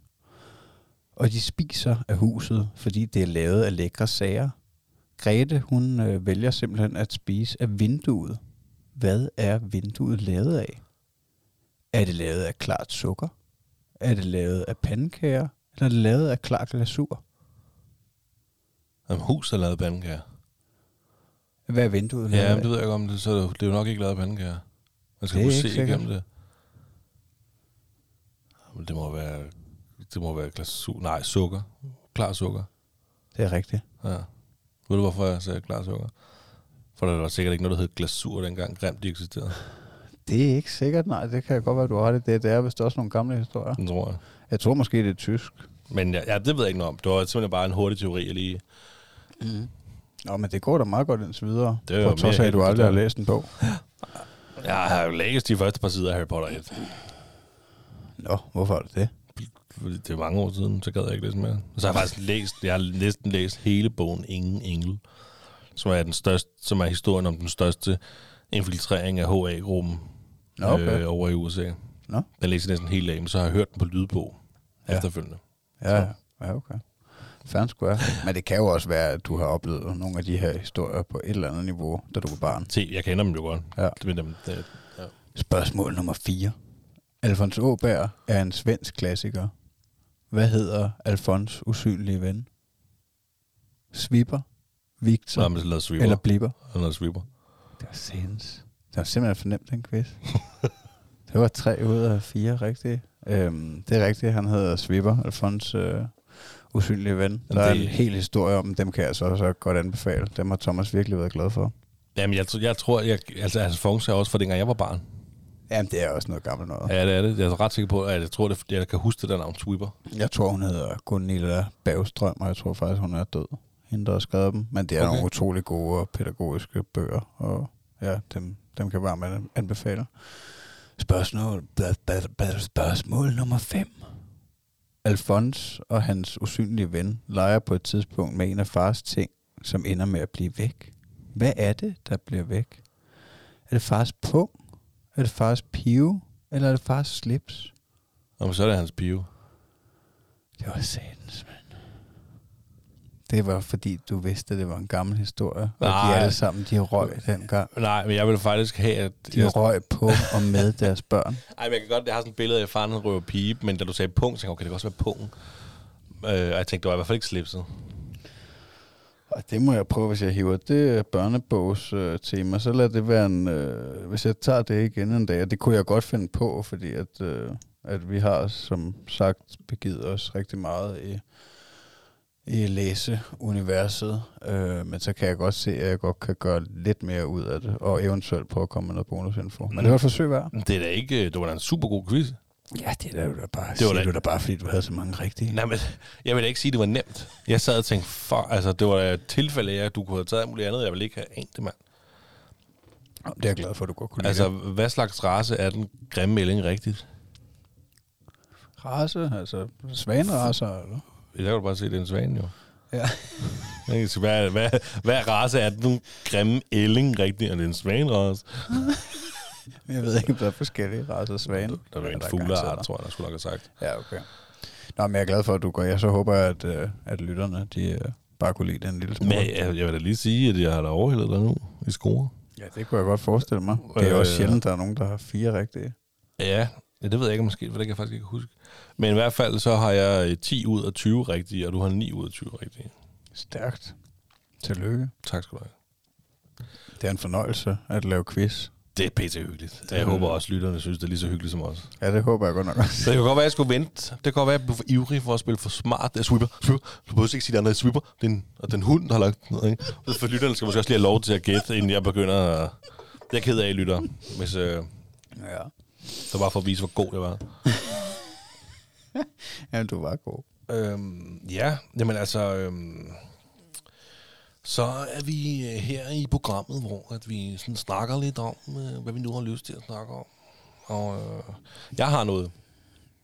og de spiser af huset, fordi det er lavet af lækre sager. Grete, hun øh, vælger simpelthen at spise af vinduet. Hvad er vinduet lavet af? Er det lavet af klart sukker? Er det lavet af pandekager? Eller er det lavet af klar glasur? Jamen, hus er lavet af pandekager. Hvad er vinduet lavet af? Ja, men det ved jeg ikke om det, så det er jo nok ikke lavet af pandekager. Man skal kunne se igennem det. Det må være, det må være glasur. Nej, sukker. Klar sukker. Det er rigtigt. Ja. Ved du, hvorfor jeg sagde klar sukker? For der var sikkert ikke noget, der hed glasur dengang grimt de eksisterede. Det er ikke sikkert, nej. Det kan godt være, du har det. Det er vist også nogle gamle historier. Det tror jeg. Jeg tror måske, det er tysk. Men ja, ja, det ved jeg ikke noget om. Det var simpelthen bare en hurtig teori lige. Mm. Nå, men det går da meget godt indtil videre. Det er trods af, at du aldrig har læst en bog. Jeg har jo læst de første par sider af Harry Potter et. Nå, hvorfor er det det? Det er mange år siden, så gad jeg ikke læse mere. Så har jeg faktisk læst, jeg har næsten læst hele bogen Ingen Engel, som er den største, som er historien om den største infiltrering af H A-gruppen. Nå, okay. øh, over i U S A. Nå. Den læser næsten helt af, men så har jeg hørt den på lydbog ja. efterfølgende. Ja, ja, ja, okay. Fair square. Men det kan jo også være, at du har oplevet nogle af de her historier på et eller andet niveau, da du var barn. Se, jeg kender dem jo godt. Ja. Det dem, det, ja. Spørgsmål nummer fire. Alfons Åberg er en svensk klassiker. Hvad hedder Alfons usynlige ven? Svipper? Victor? Nej, eller Blipper? Eller Svipper. Det var sinds. Det var simpelthen fornemt, den quiz. Det var tre ud af fire, rigtigt. Øhm, det er rigtigt, han hedder Svipper, Alfons øh, usynlige ven. Der er en hel historie om dem, kan jeg så, så godt anbefale. Dem har Thomas virkelig været glad for. Jamen, jeg, jeg tror, jeg, altså Alfons er også fra dengang jeg var barn. Jamen, det er også noget gammelt noget. Ja, det er det. Jeg er ret sikker på, at jeg tror, det, jeg kan huske det der navn, Swipper. Jeg tror, hun hedder Gunilla Bagstrøm, og jeg tror faktisk, hun er død. Hende, der har skrevet dem. Men det er okay. Nogle utrolig gode pædagogiske bøger, og ja, dem, dem kan jeg bare anbefale. Spørgsmål, spørgsmål nummer fem. Alfons og hans usynlige ven leger på et tidspunkt med en af fars ting, som ender med at blive væk. Hvad er det, der bliver væk? Er det fars pung? Er det fars pive? Eller er det fars slips? Jamen, så er det hans pive. Det var satans, mand. Det var fordi, du vidste, at det var en gammel historie. Nej. Og de alle sammen, de røg dengang. Nej, men jeg ville faktisk have, at... De jeg... røg på og med deres børn. Nej, men jeg kan godt... Jeg har sådan et billede af, at faren røver pibe, men da du sagde pung, så tænkte jeg, okay, det kan også være pungen. Øh, og jeg tænkte, det var i hvert fald ikke slipset. Og det må jeg prøve, hvis jeg hiver det børnebogs øh, tema, så lad det være en... Øh, hvis jeg tager det igen en dag, og det kunne jeg godt finde på, fordi at, øh, at vi har, som sagt, begivet os rigtig meget i, i læseuniverset. Øh, men så kan jeg godt se, at jeg godt kan gøre lidt mere ud af det, og eventuelt prøve at komme med noget bonusinfo. Men det var et forsøg værd. Det er da ikke... Det var da en super god quiz. Ja, det er da jo bare... Det var da, du da bare, fordi du havde så mange rigtige. Nej, men jeg vil da ikke sige, at det var nemt. Jeg sad og tænkte, for, altså, det var da et tilfælde af, at du kunne have taget muligt andet. Jeg ville ikke have en det, mand. Det er jeg glad for, at du godt kunne altså, lide. Altså, hvad slags race er den grimme melding rigtigt? Race? Altså, svaneraser, eller? Jeg kan du bare se, det er en svane, jo. Ja. hvad, hvad, hvad race er den grimme ælling rigtigt, og det er en svanerace? Jeg ved ikke, om der er forskellige raser af svane. Der er en fugleart, tror jeg, der skulle nok have sagt. Ja, okay. Nå, men jeg er glad for, at du går. Jeg så håber, at, at lytterne de bare kunne lide den lille smule. Men jeg, jeg vil da lige sige, at jeg har da overhældet dig nu i skoer. Ja, det kunne jeg godt forestille mig. Det er jo øh, også sjældent, der er nogen, der har fire rigtige. Ja, det ved jeg ikke måske, for det kan jeg faktisk ikke huske. Men i hvert fald så har jeg ti ud af tyve rigtige, og du har ni ud af tyve rigtige. Stærkt. Tillykke. Tak skal du have. Det er en fornøjelse at lave quiz. Det er pisse hyggeligt. Jeg mm. håber også, lytterne synes, det er lige så hyggeligt som os. Ja, det håber jeg godt nok også. Så det kan godt være, jeg skulle vente. Det kan godt være, jeg blev for ivrig for at spille for smart. Jeg sweeper. sweeper. Du behøver ikke sige det andet. Jeg sweeper. Den, og den hund, der har lagt ned. Ikke? For lytterne skal måske også lige have lov til at gætte, inden jeg begynder at... Jeg er ked af, lytter. Hvis, øh... ja. Det var bare for at vise, hvor god det var. Ja, du var god. Øhm, ja, jamen altså... Øhm... Så er vi her i programmet, hvor at vi sådan snakker lidt om, hvad vi nu har lyst til at snakke om. Og øh, jeg har noget.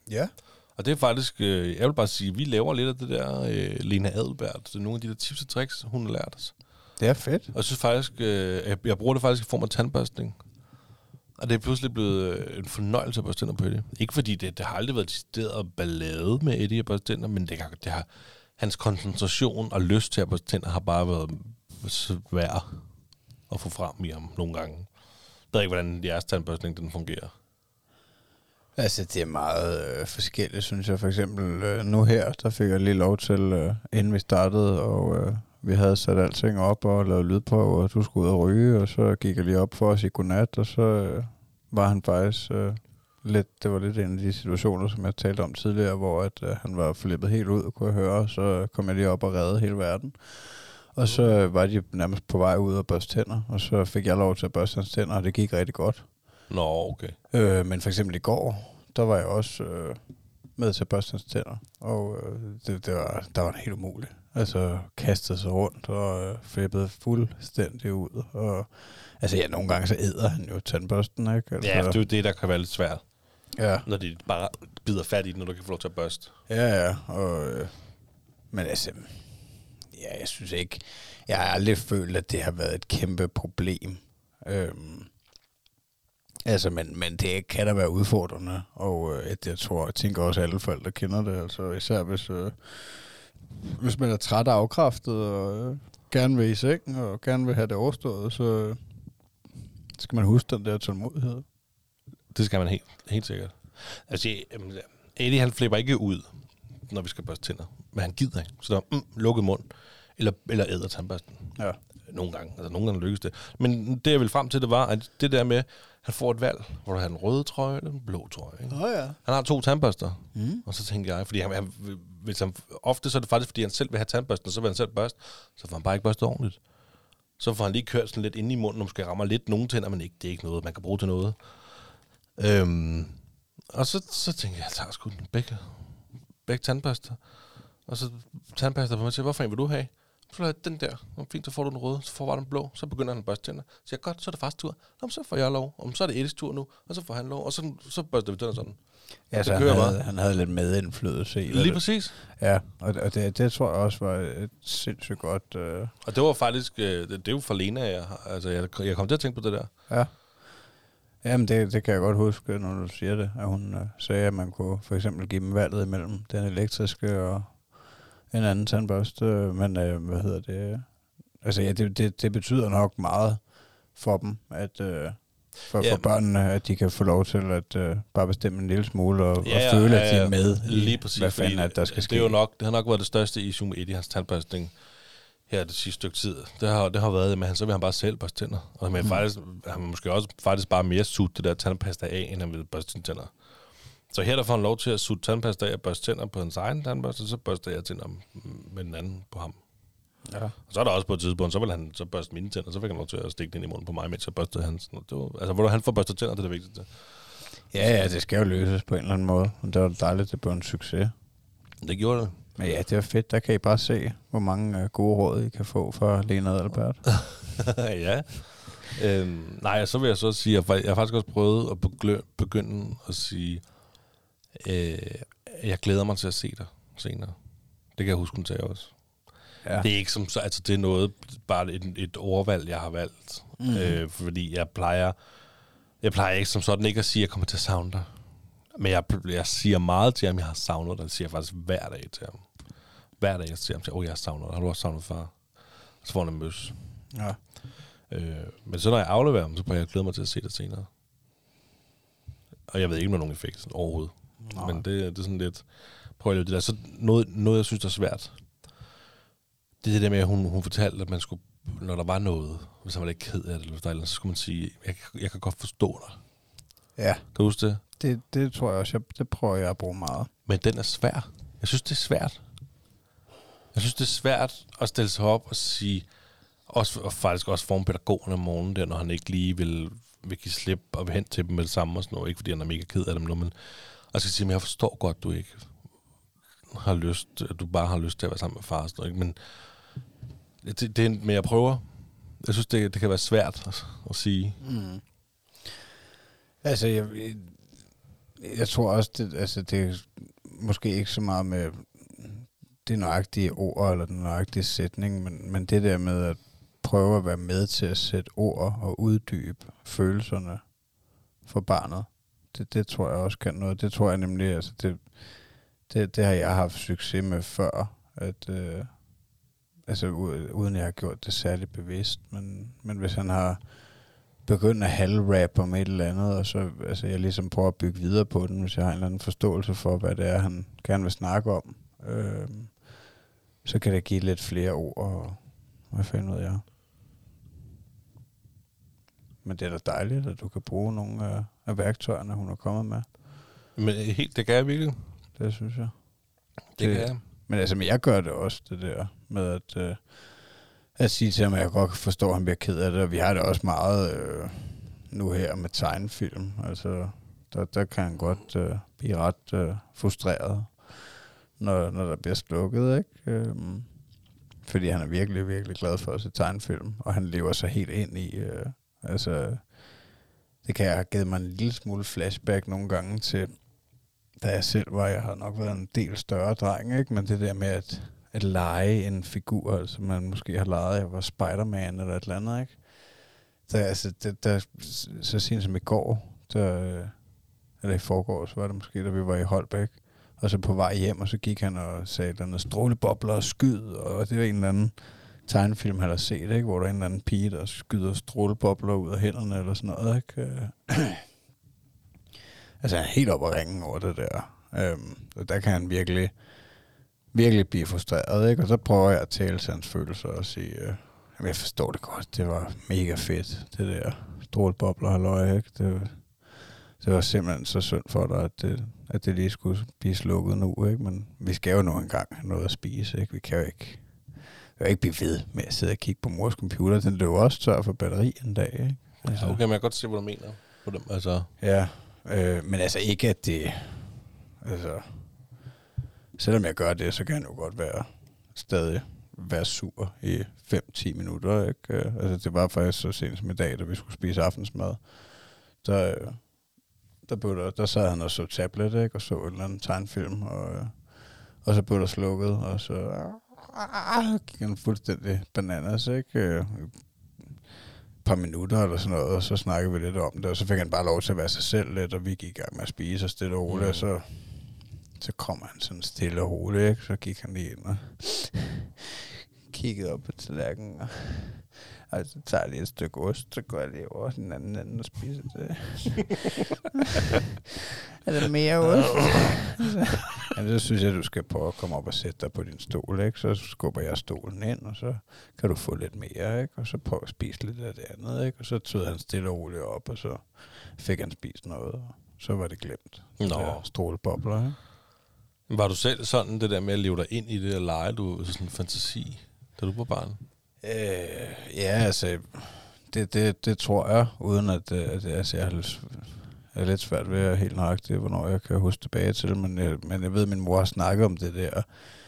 Ja. Og det er faktisk, øh, jeg vil bare sige, vi laver lidt af det der øh, Lene Adelberg. Så nogle af de der tips og tricks, hun har lært os. Det er fedt. Og jeg synes faktisk, øh, jeg, jeg bruger det faktisk i form af tandbørstning. Og det er pludselig blevet en fornøjelse at børste tænder på Eddie. Ikke fordi det, det har aldrig været decideret ballade med Eddie at børste tænder, men det, det har... Hans koncentration og lyst til at børste tænder har bare været svær at få frem i ham nogle gange. Jeg ved ikke, hvordan jeres tandbørstning den fungerer. Altså, det er meget øh, forskelligt, synes jeg. For eksempel øh, nu her, der fik jeg lige lov til, øh, inden vi startede, og øh, vi havde sat alting op og lavet lyd på, og du skulle ud og ryge, og så gik jeg lige op for os i godnat, og så øh, var han faktisk... Øh, Lidt, det var lidt en af de situationer, som jeg talte om tidligere, hvor at, øh, han var flippet helt ud, kunne jeg høre, så kom jeg lige op og reddede hele verden. Og så var de nærmest på vej ud og børste tænder, og så fik jeg lov til at børste hans tænder, og det gik rigtig godt. Nå, okay. Øh, men for eksempel i går, der var jeg også øh, med til at børste hans tænder, og øh, det, det var, der var det helt umuligt. Altså kastede sig rundt og øh, flippede fuldstændig ud. Og, altså ja, nogle gange så æder han jo tandbørsten, ikke? Altså, ja, det er jo det, der kan være lidt svært. Ja. Når de bare bider fat i den, når du kan få lov til at børste. Ja, ja. Og, øh, men altså, ja, jeg synes ikke, jeg har aldrig følt, at det har været et kæmpe problem. Øhm, altså, men, men det kan da være udfordrende, og øh, jeg tror, jeg tænker også, alle forældre kender det, altså især hvis, øh, hvis man er træt og afkræftet, og øh, gerne vil i sengen, og gerne vil have det overstået, så øh, skal man huske den der tålmodighed. Det skal man helt, helt sikkert. Altså, Eddie, han flipper ikke ud, når vi skal børste tænder. Men han gider ikke. Så der er mm, lukket mund, eller, eller æder tandbørsten. Ja. Nogle gange. Altså, nogle gange lykkes det. Men det, jeg ville frem til, det var, at det der med, at han får et valg, hvor der har en rød trøje eller en blå trøje. Ikke? Oh, ja. Han har to tandbørster. Mm. Og så tænker jeg, fordi han, han, hvis han, ofte så er det faktisk, fordi han selv vil have tandbørsten, og så vil han selv børste, så får han bare ikke børstet ordentligt. Så får han lige kørt sådan lidt ind i munden, og måske rammer lidt nogle tænder, men ikke, det er ikke noget, man kan bruge til noget. Øhm, og så, så tænkte jeg, jeg tager sgu den begge, begge tandbørster. Og så tandbørster på mig til, hvorfor en vil du have? Så jeg den der, og fint, så får du den røde, så får bare den blå, så begynder han at børste tænder. Så jeg, godt, så er det fars tur, nå, så får jeg lov, og så er det Edis tur nu, og så får han lov, og så, så børster vi tænder sådan. Ja, så han havde, han havde lidt medindflydelse. Lige det. Præcis. Ja, og, og det, det tror jeg også var et sindssygt godt... Øh... Og det var faktisk, øh, det, det var for Lena, jeg, altså, jeg, jeg kom til at tænke på det der. Ja. Jamen, det, det kan jeg godt huske, når du siger det, at hun øh, sagde, at man kunne for eksempel give dem valget imellem den elektriske og en anden tandbørste, men øh, hvad hedder det? Altså, ja, det, det, det betyder nok meget for dem, at øh, for, ja, for børnene, at de kan få lov til at øh, bare bestemme en lille smule og, ja, og føle, ja, at de er med i, lige præcis, hvad fanden at der skal det ske. Er jo nok, det har nok været det største issue med Eddie, hans tandbørstning. Her det sidste stykke tid, det har, det har været, men så vil han bare selv børste tænder. Og men mm. faktisk, han vil måske også faktisk bare mere sutte det der tandpasta af, end han vil børste sine tænder. Så her der får han lov til at sutte tandpasta af og børste tænder på hans egen tandbørste, så børster jeg tænder med den anden på ham. Ja. Og så er der også på et tidspunkt, så vil han så børste mine tænder, så fik han lov til at stikke den ind i munden på mig, mens jeg børstede hans. Det var, altså, hvor han får børstet tænder, det er det vigtigste. Ja, ja, det skal jo løses på en eller anden måde. Og det var dejligt, det blev en succes. Det gjorde det. Men ja, det er fedt. Der kan I bare se, hvor mange øh, gode råd, I kan få fra Lene Adelberg. Ja. Øhm, nej, så vil jeg så sige, at jeg, jeg har faktisk også prøvet at begynde at sige, øh, jeg glæder mig til at se dig senere. Det kan jeg huske, hun sagde også. Ja. Det er ikke som så, altså det er noget, bare et, et ordvalg, jeg har valgt. Mm. Øh, fordi jeg plejer, jeg plejer ikke som sådan ikke at sige, at jeg kommer til at savne dig. Men jeg, jeg siger meget til ham, jeg har savnet dig. Det siger jeg faktisk hver dag til ham. Hver dag jeg siger ham, åh, jeg har savnet dig. Har du også savnet far? Og så får han en møs. Ja. Øh, men så når jeg afleverer ham, så prøver jeg at glæde mig til at se det senere. Og jeg ved ikke, om der er nogen effekt overhovedet. Nej. Men det, det er sådan lidt... Prøv at det der. Så noget, noget, jeg synes, der er svært. Det er det der med, at hun, hun fortalte, at man skulle når der var noget, hvis han var lidt ked af det, eller eller så skulle man sige, jeg, jeg kan godt forstå dig. Ja. Kan du huske det? det? Det tror jeg også. Jeg, det prøver jeg at bruge meget. Men den er svær. Jeg synes, det er svært. Jeg synes, det er svært at stille sig op og sige, også, og faktisk også forme pædagogerne om morgenen der, når han ikke lige vil, vil give slip og vil hen til dem med det samme og sådan noget. Ikke fordi han er mega ked af dem nu, men og så sige, men jeg forstår godt, du ikke har lyst, at du bare har lyst til at være sammen med far og sådan noget, ikke? Men det, det er, men jeg prøver. Jeg synes, det, det kan være svært at, at sige. Mm. Altså, jeg, jeg, jeg tror også, det, altså, det er måske ikke så meget med det nøjagtige ord, eller den nøjagtige sætning, men, men det der med at prøve at være med til at sætte ord og uddybe følelserne for barnet, det, det tror jeg også kan noget. Det tror jeg nemlig, altså, det, det, det har jeg haft succes med før, at... Øh, altså uden jeg har gjort det særligt bevidst, men, men hvis han har begyndt at halv-rappe om et eller andet, og så altså jeg ligesom prøver at bygge videre på den, hvis jeg har en eller anden forståelse for, hvad det er, han gerne vil snakke om, øh, så kan det give lidt flere ord, og hvad fanden ved jeg. Men det er da dejligt, at du kan bruge nogle af, af værktøjerne, hun har kommet med. Men helt, det kan jeg virkelig. Det synes jeg. Det, det kan jeg. Men altså, men jeg gør det også, det der med at, øh, at sige til ham, at jeg godt forstår, at han bliver ked af det. Og vi har det også meget øh, nu her med tegnefilm. Altså, der, der kan han godt øh, blive ret øh, frustreret, når, når der bliver slukket, ikke? Øh, fordi han er virkelig, virkelig glad for at se tegnefilm, og han lever sig helt ind i... Øh, altså, det kan jeg have givet mig en lille smule flashback nogle gange til... Da jeg selv var, jeg har nok været en del større dreng, ikke? Men det der med at, at lege en figur, altså man måske har leget, jeg var Spider-Man eller et eller andet, ikke? Der, altså, der, der, så sent som i går, der, eller i forgårs var det måske, da vi var i Holbæk, og så på vej hjem, og så gik han og sagde, der er noget strålebobler og skyd, og det var en eller anden tegnefilm, han har set, ikke? Hvor der er en eller anden pige, der skyder strålebobler ud af hænderne eller sådan noget, ikke? Altså han er helt oppe at ringe over det der. Øhm, og der kan han virkelig, virkelig blive frustreret, ikke? Og så prøver jeg at tale til hans følelser og sige, øh, jamen jeg forstår det godt, det var mega fedt, det der strålbobler og løg, ikke? Det, det var simpelthen så synd for dig, at det, at det lige skulle blive slukket nu, ikke? Men vi skal jo nu engang have noget at spise, ikke? Vi kan jo ikke, vi kan jo ikke blive ved med at sidde og kigge på mors computer, den løber også tør for batteri en dag, ikke? Altså. Okay, men jeg kan godt se, hvad du mener på dem, altså. Ja. Øh, men altså ikke, at det... Altså... Selvom jeg gør det, så kan jeg jo godt være... Stadig være sur i fem til ti minutter, ikke? Altså det var faktisk så sent som i dag, da vi skulle spise aftensmad. Der... Der, der, der sad han og så tablet, ikke? Og så en eller anden tegnefilm, og... Og så blev der slukket, og så... Gik han fuldstændig bananas, ikke? Par minutter eller sådan noget, og så snakkede vi lidt om det, og så fik han bare lov til at være sig selv lidt, og vi gik i gang med at spise og stille og roligt, mm. og så, så kom han sådan stille og roligt, ikke? Så gik han lige ind og kiggede op på tallerkenen, og, og så tager jeg lige et stykke ost, så går jeg lige over den anden anden og spiser det. Er der mere ost? Jamen, så synes jeg, at du skal prøve at komme op og sætte dig på din stol, ikke? Så skubber jeg stolen ind, og så kan du få lidt mere, ikke? Og så prøv at spise lidt af det andet, ikke? Og så tød han stille og roligt op, og så fik han spist noget, og så var det glemt. Nå. Strålebobler, ikke? Var du selv sådan, det der med at leve dig ind i det, og lege du sådan en fantasi, da du var barn? Øh, ja, altså, det, det, det tror jeg, uden at, at altså, jeg har... Jeg er lidt svært ved at helt nøjagtigt, hvornår jeg kan huske tilbage til, men jeg, men jeg ved, at min mor har snakket om det der,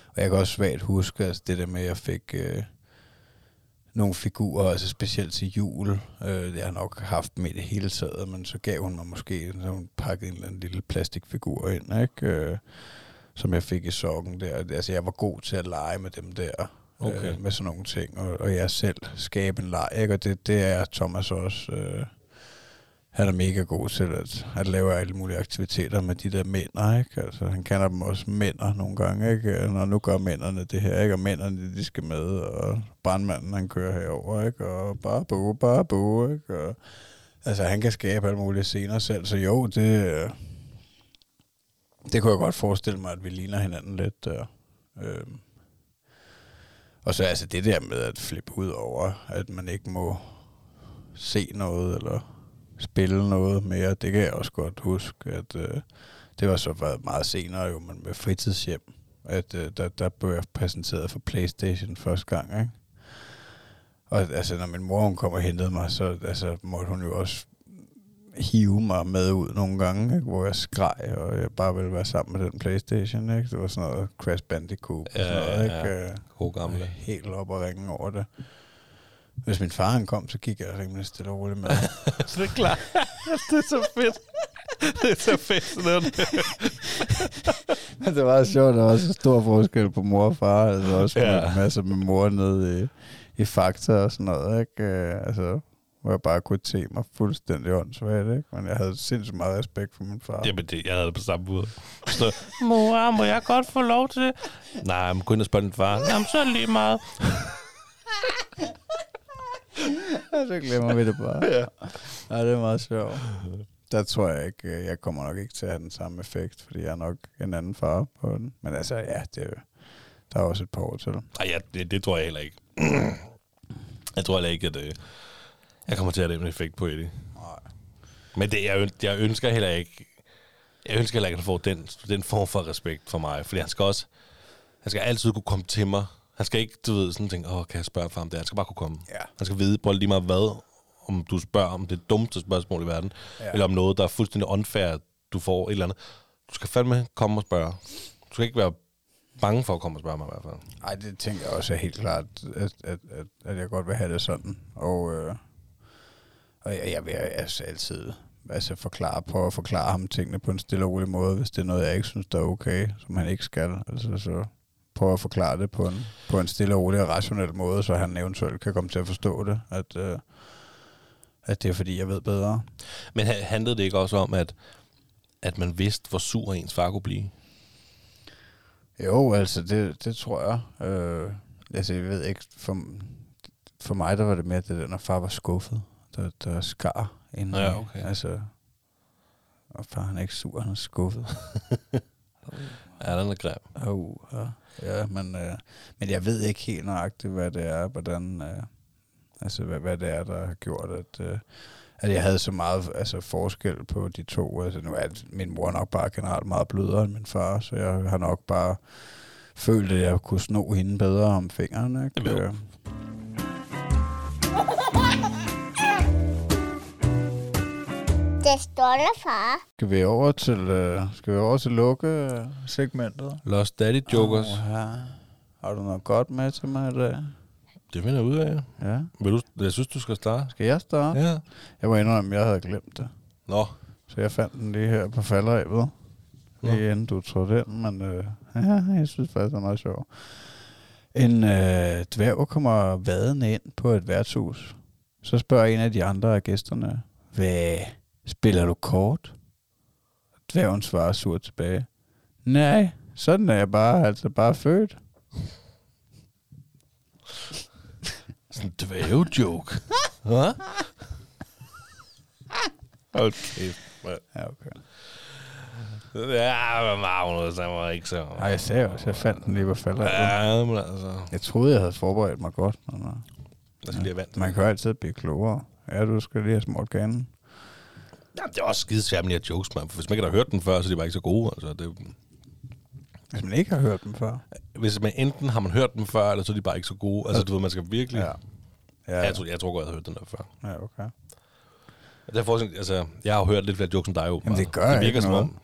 og jeg kan også svagt huske, altså det der med, at jeg fik øh, nogle figurer, altså specielt til jul. Øh, jeg har nok haft dem i det hele taget, men så gav hun mig måske, så hun pakkede en eller anden lille plastikfigur ind, ikke? Øh, som jeg fik i sokken der. Altså jeg var god til at lege med dem der, okay. øh, med sådan nogle ting, og, og jeg selv skabe en leg, ikke? Og det, det er Thomas også... Øh, Han er mega god til at, at lave alle mulige aktiviteter med de der mænder, ikke? Altså, han kender dem også mænder nogle gange, ikke? Når nu gør mænderne det her, ikke? Og mænderne, de skal med, og brandmanden, han kører herover, ikke? Og bare bo, bare bo, ikke? Og, altså, han kan skabe alle mulige scener selv, så jo, det... Det kunne jeg godt forestille mig, at vi ligner hinanden lidt, der. Øh, Og så altså det der med at flippe ud over, at man ikke må se noget eller spille noget mere, det kan jeg også godt huske, at øh, det var så meget senere jo, men med fritidshjem, at øh, der, der blev jeg præsenteret for PlayStation første gang, ikke? Og altså, når min mor hun kom og hentede mig, så altså, måtte hun jo også hive mig med ud nogle gange, ikke? Hvor jeg skreg, og jeg bare ville være sammen med den PlayStation, ikke? Det var sådan noget Crash Bandicoot, ja, og sådan noget, ja, ikke? God gamle. Helt op og ringe over det. Hvis min far han kom, så gik jeg rimelig stille og roligt med. Så det er klart. Det er så fedt. Det er så fedt, sådan Men det var sjovt, der var så stor forskel på mor og far. Altså også ja. en masse med mor nede i, i Fakta og sådan noget, ikke? Altså, hvor jeg bare kunne tage mig fuldstændig åndssvagt, ikke? Men jeg havde sindssygt meget respekt for min far. Jamen, det, jeg havde det på samme måde. Så, mor, må jeg godt få lov til det? Nej, man kunne ikke spørge din far. Jamen, så lige meget. Så glemmer vi det bare. Ja. Nej, det er meget sjovt. Der tror jeg ikke, jeg kommer nok ikke til at have den samme effekt, fordi jeg er nok en anden farve på den. Men altså, ja, det er jo, der er også et par år til. Ej, ja, det, det tror jeg heller ikke. Jeg tror heller ikke, at øh, jeg kommer til at have den effekt på Eddie. Nej. Men det, jeg, jeg ønsker heller ikke, jeg ønsker heller ikke, at få den, den form for respekt for mig, fordi han skal også, han skal altid kunne komme til mig. Han skal ikke, du ved, sådan tænke, åh, kan jeg spørge for ham det? Han skal bare kunne komme. Ja. Han skal vide, prøv lige meget hvad, om du spørger om det dummeste spørgsmål i verden, ja. Eller om noget, der er fuldstændig unfair, du får et eller andet. Du skal fandme komme og spørge. Du skal ikke være bange for at komme og spørge mig i hvert fald. Nej, det tænker jeg også helt klart, at, at, at, at jeg godt vil have det sådan. Og, øh, og jeg, jeg vil altså altid altså forklare, prøve at forklare ham tingene på en stille og rolig måde, hvis det er noget, jeg ikke synes, der er okay, som han ikke skal. Altså så... prøve at forklare det på en, på en stille og rolig og rationel måde, så han eventuelt kan komme til at forstå det, at, øh, at det er fordi, jeg ved bedre. Men handlede det ikke også om, at, at man vidste, hvor sur ens far kunne blive? Jo, altså, det, det tror jeg. Øh, altså, jeg ved ikke, for, for mig der var det mere, det der, når far var skuffet, der, der skar inden. Ja, okay. Altså, og far han er ikke sur, han er skuffet. Ja, den er grim. Oh, ja, ja men, øh, men jeg ved ikke helt nøjagtigt, hvad det er, hvordan, øh, altså, hvad, hvad det er, der har gjort, at, øh, at jeg havde så meget altså, forskel på de to. Altså, nu er min mor nok bare generelt meget blødere end min far, så jeg har nok bare følt, at jeg kunne sno hende bedre om fingrene. Ikke? Det øh. Det stolte far. Skal vi over til, øh, skal vi over til lukkesegmentet? Lost Daddy Jokers. Oh, ja. Har du noget godt med til mig i dag? Det finder jeg ud af. Ja. Vil du, jeg synes, du skal starte. Skal jeg starte? Ja. Jeg må indrømme, at jeg havde glemt det. Nå. Så jeg fandt den lige her på falderæbet. Lige inden du tog den, men øh, ja, jeg synes faktisk, det er meget sjovt. En øh, dværg kommer vadende ind på et værtshus. Så spørger en af de andre af gæsterne, hvad... spiller du kort? Dværgen svarer surt tilbage. Nej, sådan er jeg bare, altså bare født. Sådan en dværgejoke. Hva? Okay, man. Ja, okay. Ja, men Magnus, han var ikke så... Nej, jeg sagde også, jeg fandt den lige på faldet. Ja, men altså... Jeg troede, jeg havde forberedt mig godt. Man, ja. Man kan jo altid blive klogere. Ja, du skal lige have små organen. Jamen, det er også skidesvært med de her jokes, man. For hvis man ikke har hørt den før, så er de bare ikke så gode. Altså, det... Hvis man ikke har hørt dem før? Hvis man enten har man hørt dem før, eller så er de bare ikke så gode. Altså, du ved, man skal virkelig... Ja. Ja, ja. Jeg, tror, jeg tror godt, jeg har hørt den der før. Ja, okay. Derfor, altså, jeg har jo hørt lidt flere jokes end dig, jo. Jamen, det gør det virker, som om.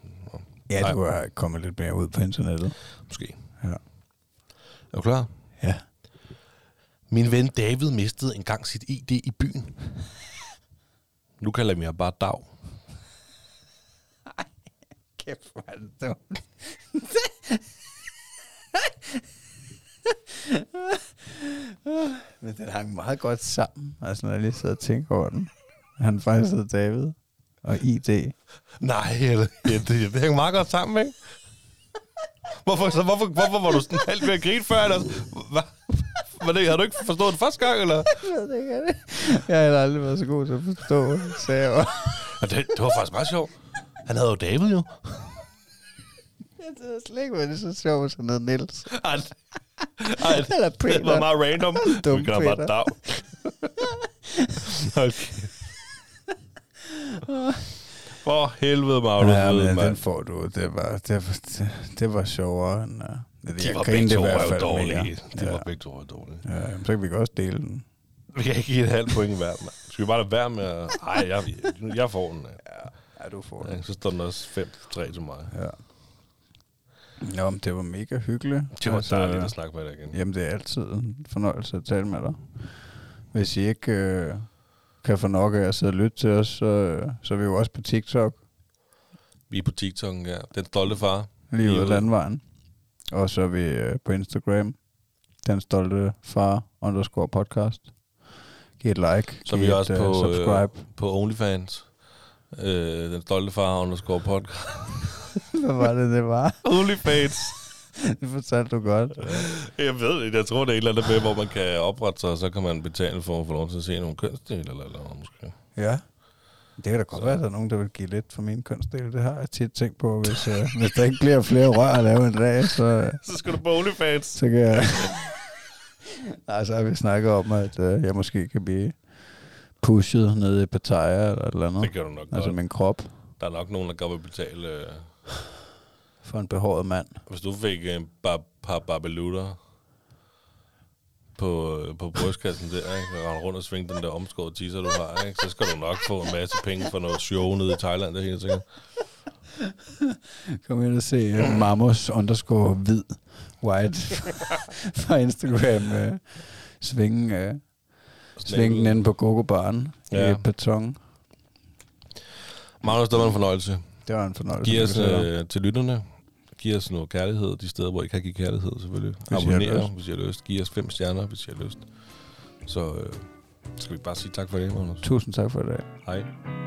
Ja, nej. Du har kommet lidt mere ud på internettet. Måske. Ja. Er du klar? Ja. Min ven David mistede engang sit I D i byen. Nu kalder jeg mig bare Dag. Kæft, hvor er det dumt. Men den hang meget godt sammen. Altså, når jeg lige sidder og tænker over den. Han faktisk hedder David og I D. Nej, det, det, det hænger meget godt sammen, ikke? Hvorfor, så, hvorfor, hvorfor var du sådan halvt ved at grine før? Eller? Hva? Men det, har du ikke forstået det første gang, eller? Jeg, jeg har aldrig været så god til at forstå, sagde jeg. Det, det var faktisk meget sjovt. Han havde jo David, jo. Jeg tænker slet ikke, men det er så sjovt, hvis han hedder Niels. Ej, det var meget random. Vi kan bare dag. Okay. For helvede, Magnus. Ja, men den får du. Det var, det var, det var sjovere. End, uh, det, de var begge to var dårlige. De var begge to var dårlige. Ja, så kan vi også dele den. Vi kan ikke give et halvt point i hver. Skal vi bare lade være med at... Ej, jeg, jeg får den. Ja. Ja, du får den. Ja, så står den også fem tre til mig. Ja. Nå, men det var mega hyggeligt. Det var altså dejligt at snakke med dig igen. Jamen, det er altid en fornøjelse at tale med dig. Hvis I ikke øh, kan få nok af at sidde og lytte til os, så, så er vi jo også på TikTok. Vi er på TikTok, ja. Den stolte far. Lige ude af landvejen. Og så er vi øh, på Instagram. Den stolte far underscore podcast. Giv et like. Så vi er også et, på, subscribe. Øh, på OnlyFans. Øh, den stolte far underscore podcast. Hvad var det, det var? OnlyFans. Det fortalte du godt. Jeg ved ikke, jeg tror, det er et eller andet med, hvor man kan oprette sig, og så kan man betale for at få lov til at se nogle kønsdele, eller noget måske. Ja. Det kan da godt så. Være, at der er nogen, der vil give lidt for mine kønsdele. Det har jeg tit tænkt på. Hvis, øh, hvis der ikke bliver flere rør at lave en dag, så... Så skal du på OnlyFans. Så kan jeg... Nej, så har vi snakket om, at øh, jeg måske kan blive pushet ned i Pattaya, eller et eller andet. Det kan du nok altså godt. Min krop. Der er nok nogen, der godt vil betale... Øh... For en behåret mand. Hvis du fik en bar, par barbelutter på, på brystkassen der, ikke? Og rundt og svinge den der omskåret teaser, du har, ikke? Så skal du nok få en masse penge for noget show nede i Thailand, det er helt sikkert. Kom ind og se uh, Mamos underscore hvid white fra Instagram. Uh, svinge uh, svingen inde på Gokobaren ja. I beton. Magnus, det var en fornøjelse. Det var en fornøjelse. Giv os øh, til lytterne. Giv os noget kærlighed de steder, hvor I kan give kærlighed, selvfølgelig. Abonner, hvis I har lyst. Giv os fem stjerner, hvis I har lyst. Så øh, skal vi bare sige tak for i dag, Magnus. Tusind tak for i dag. Hej.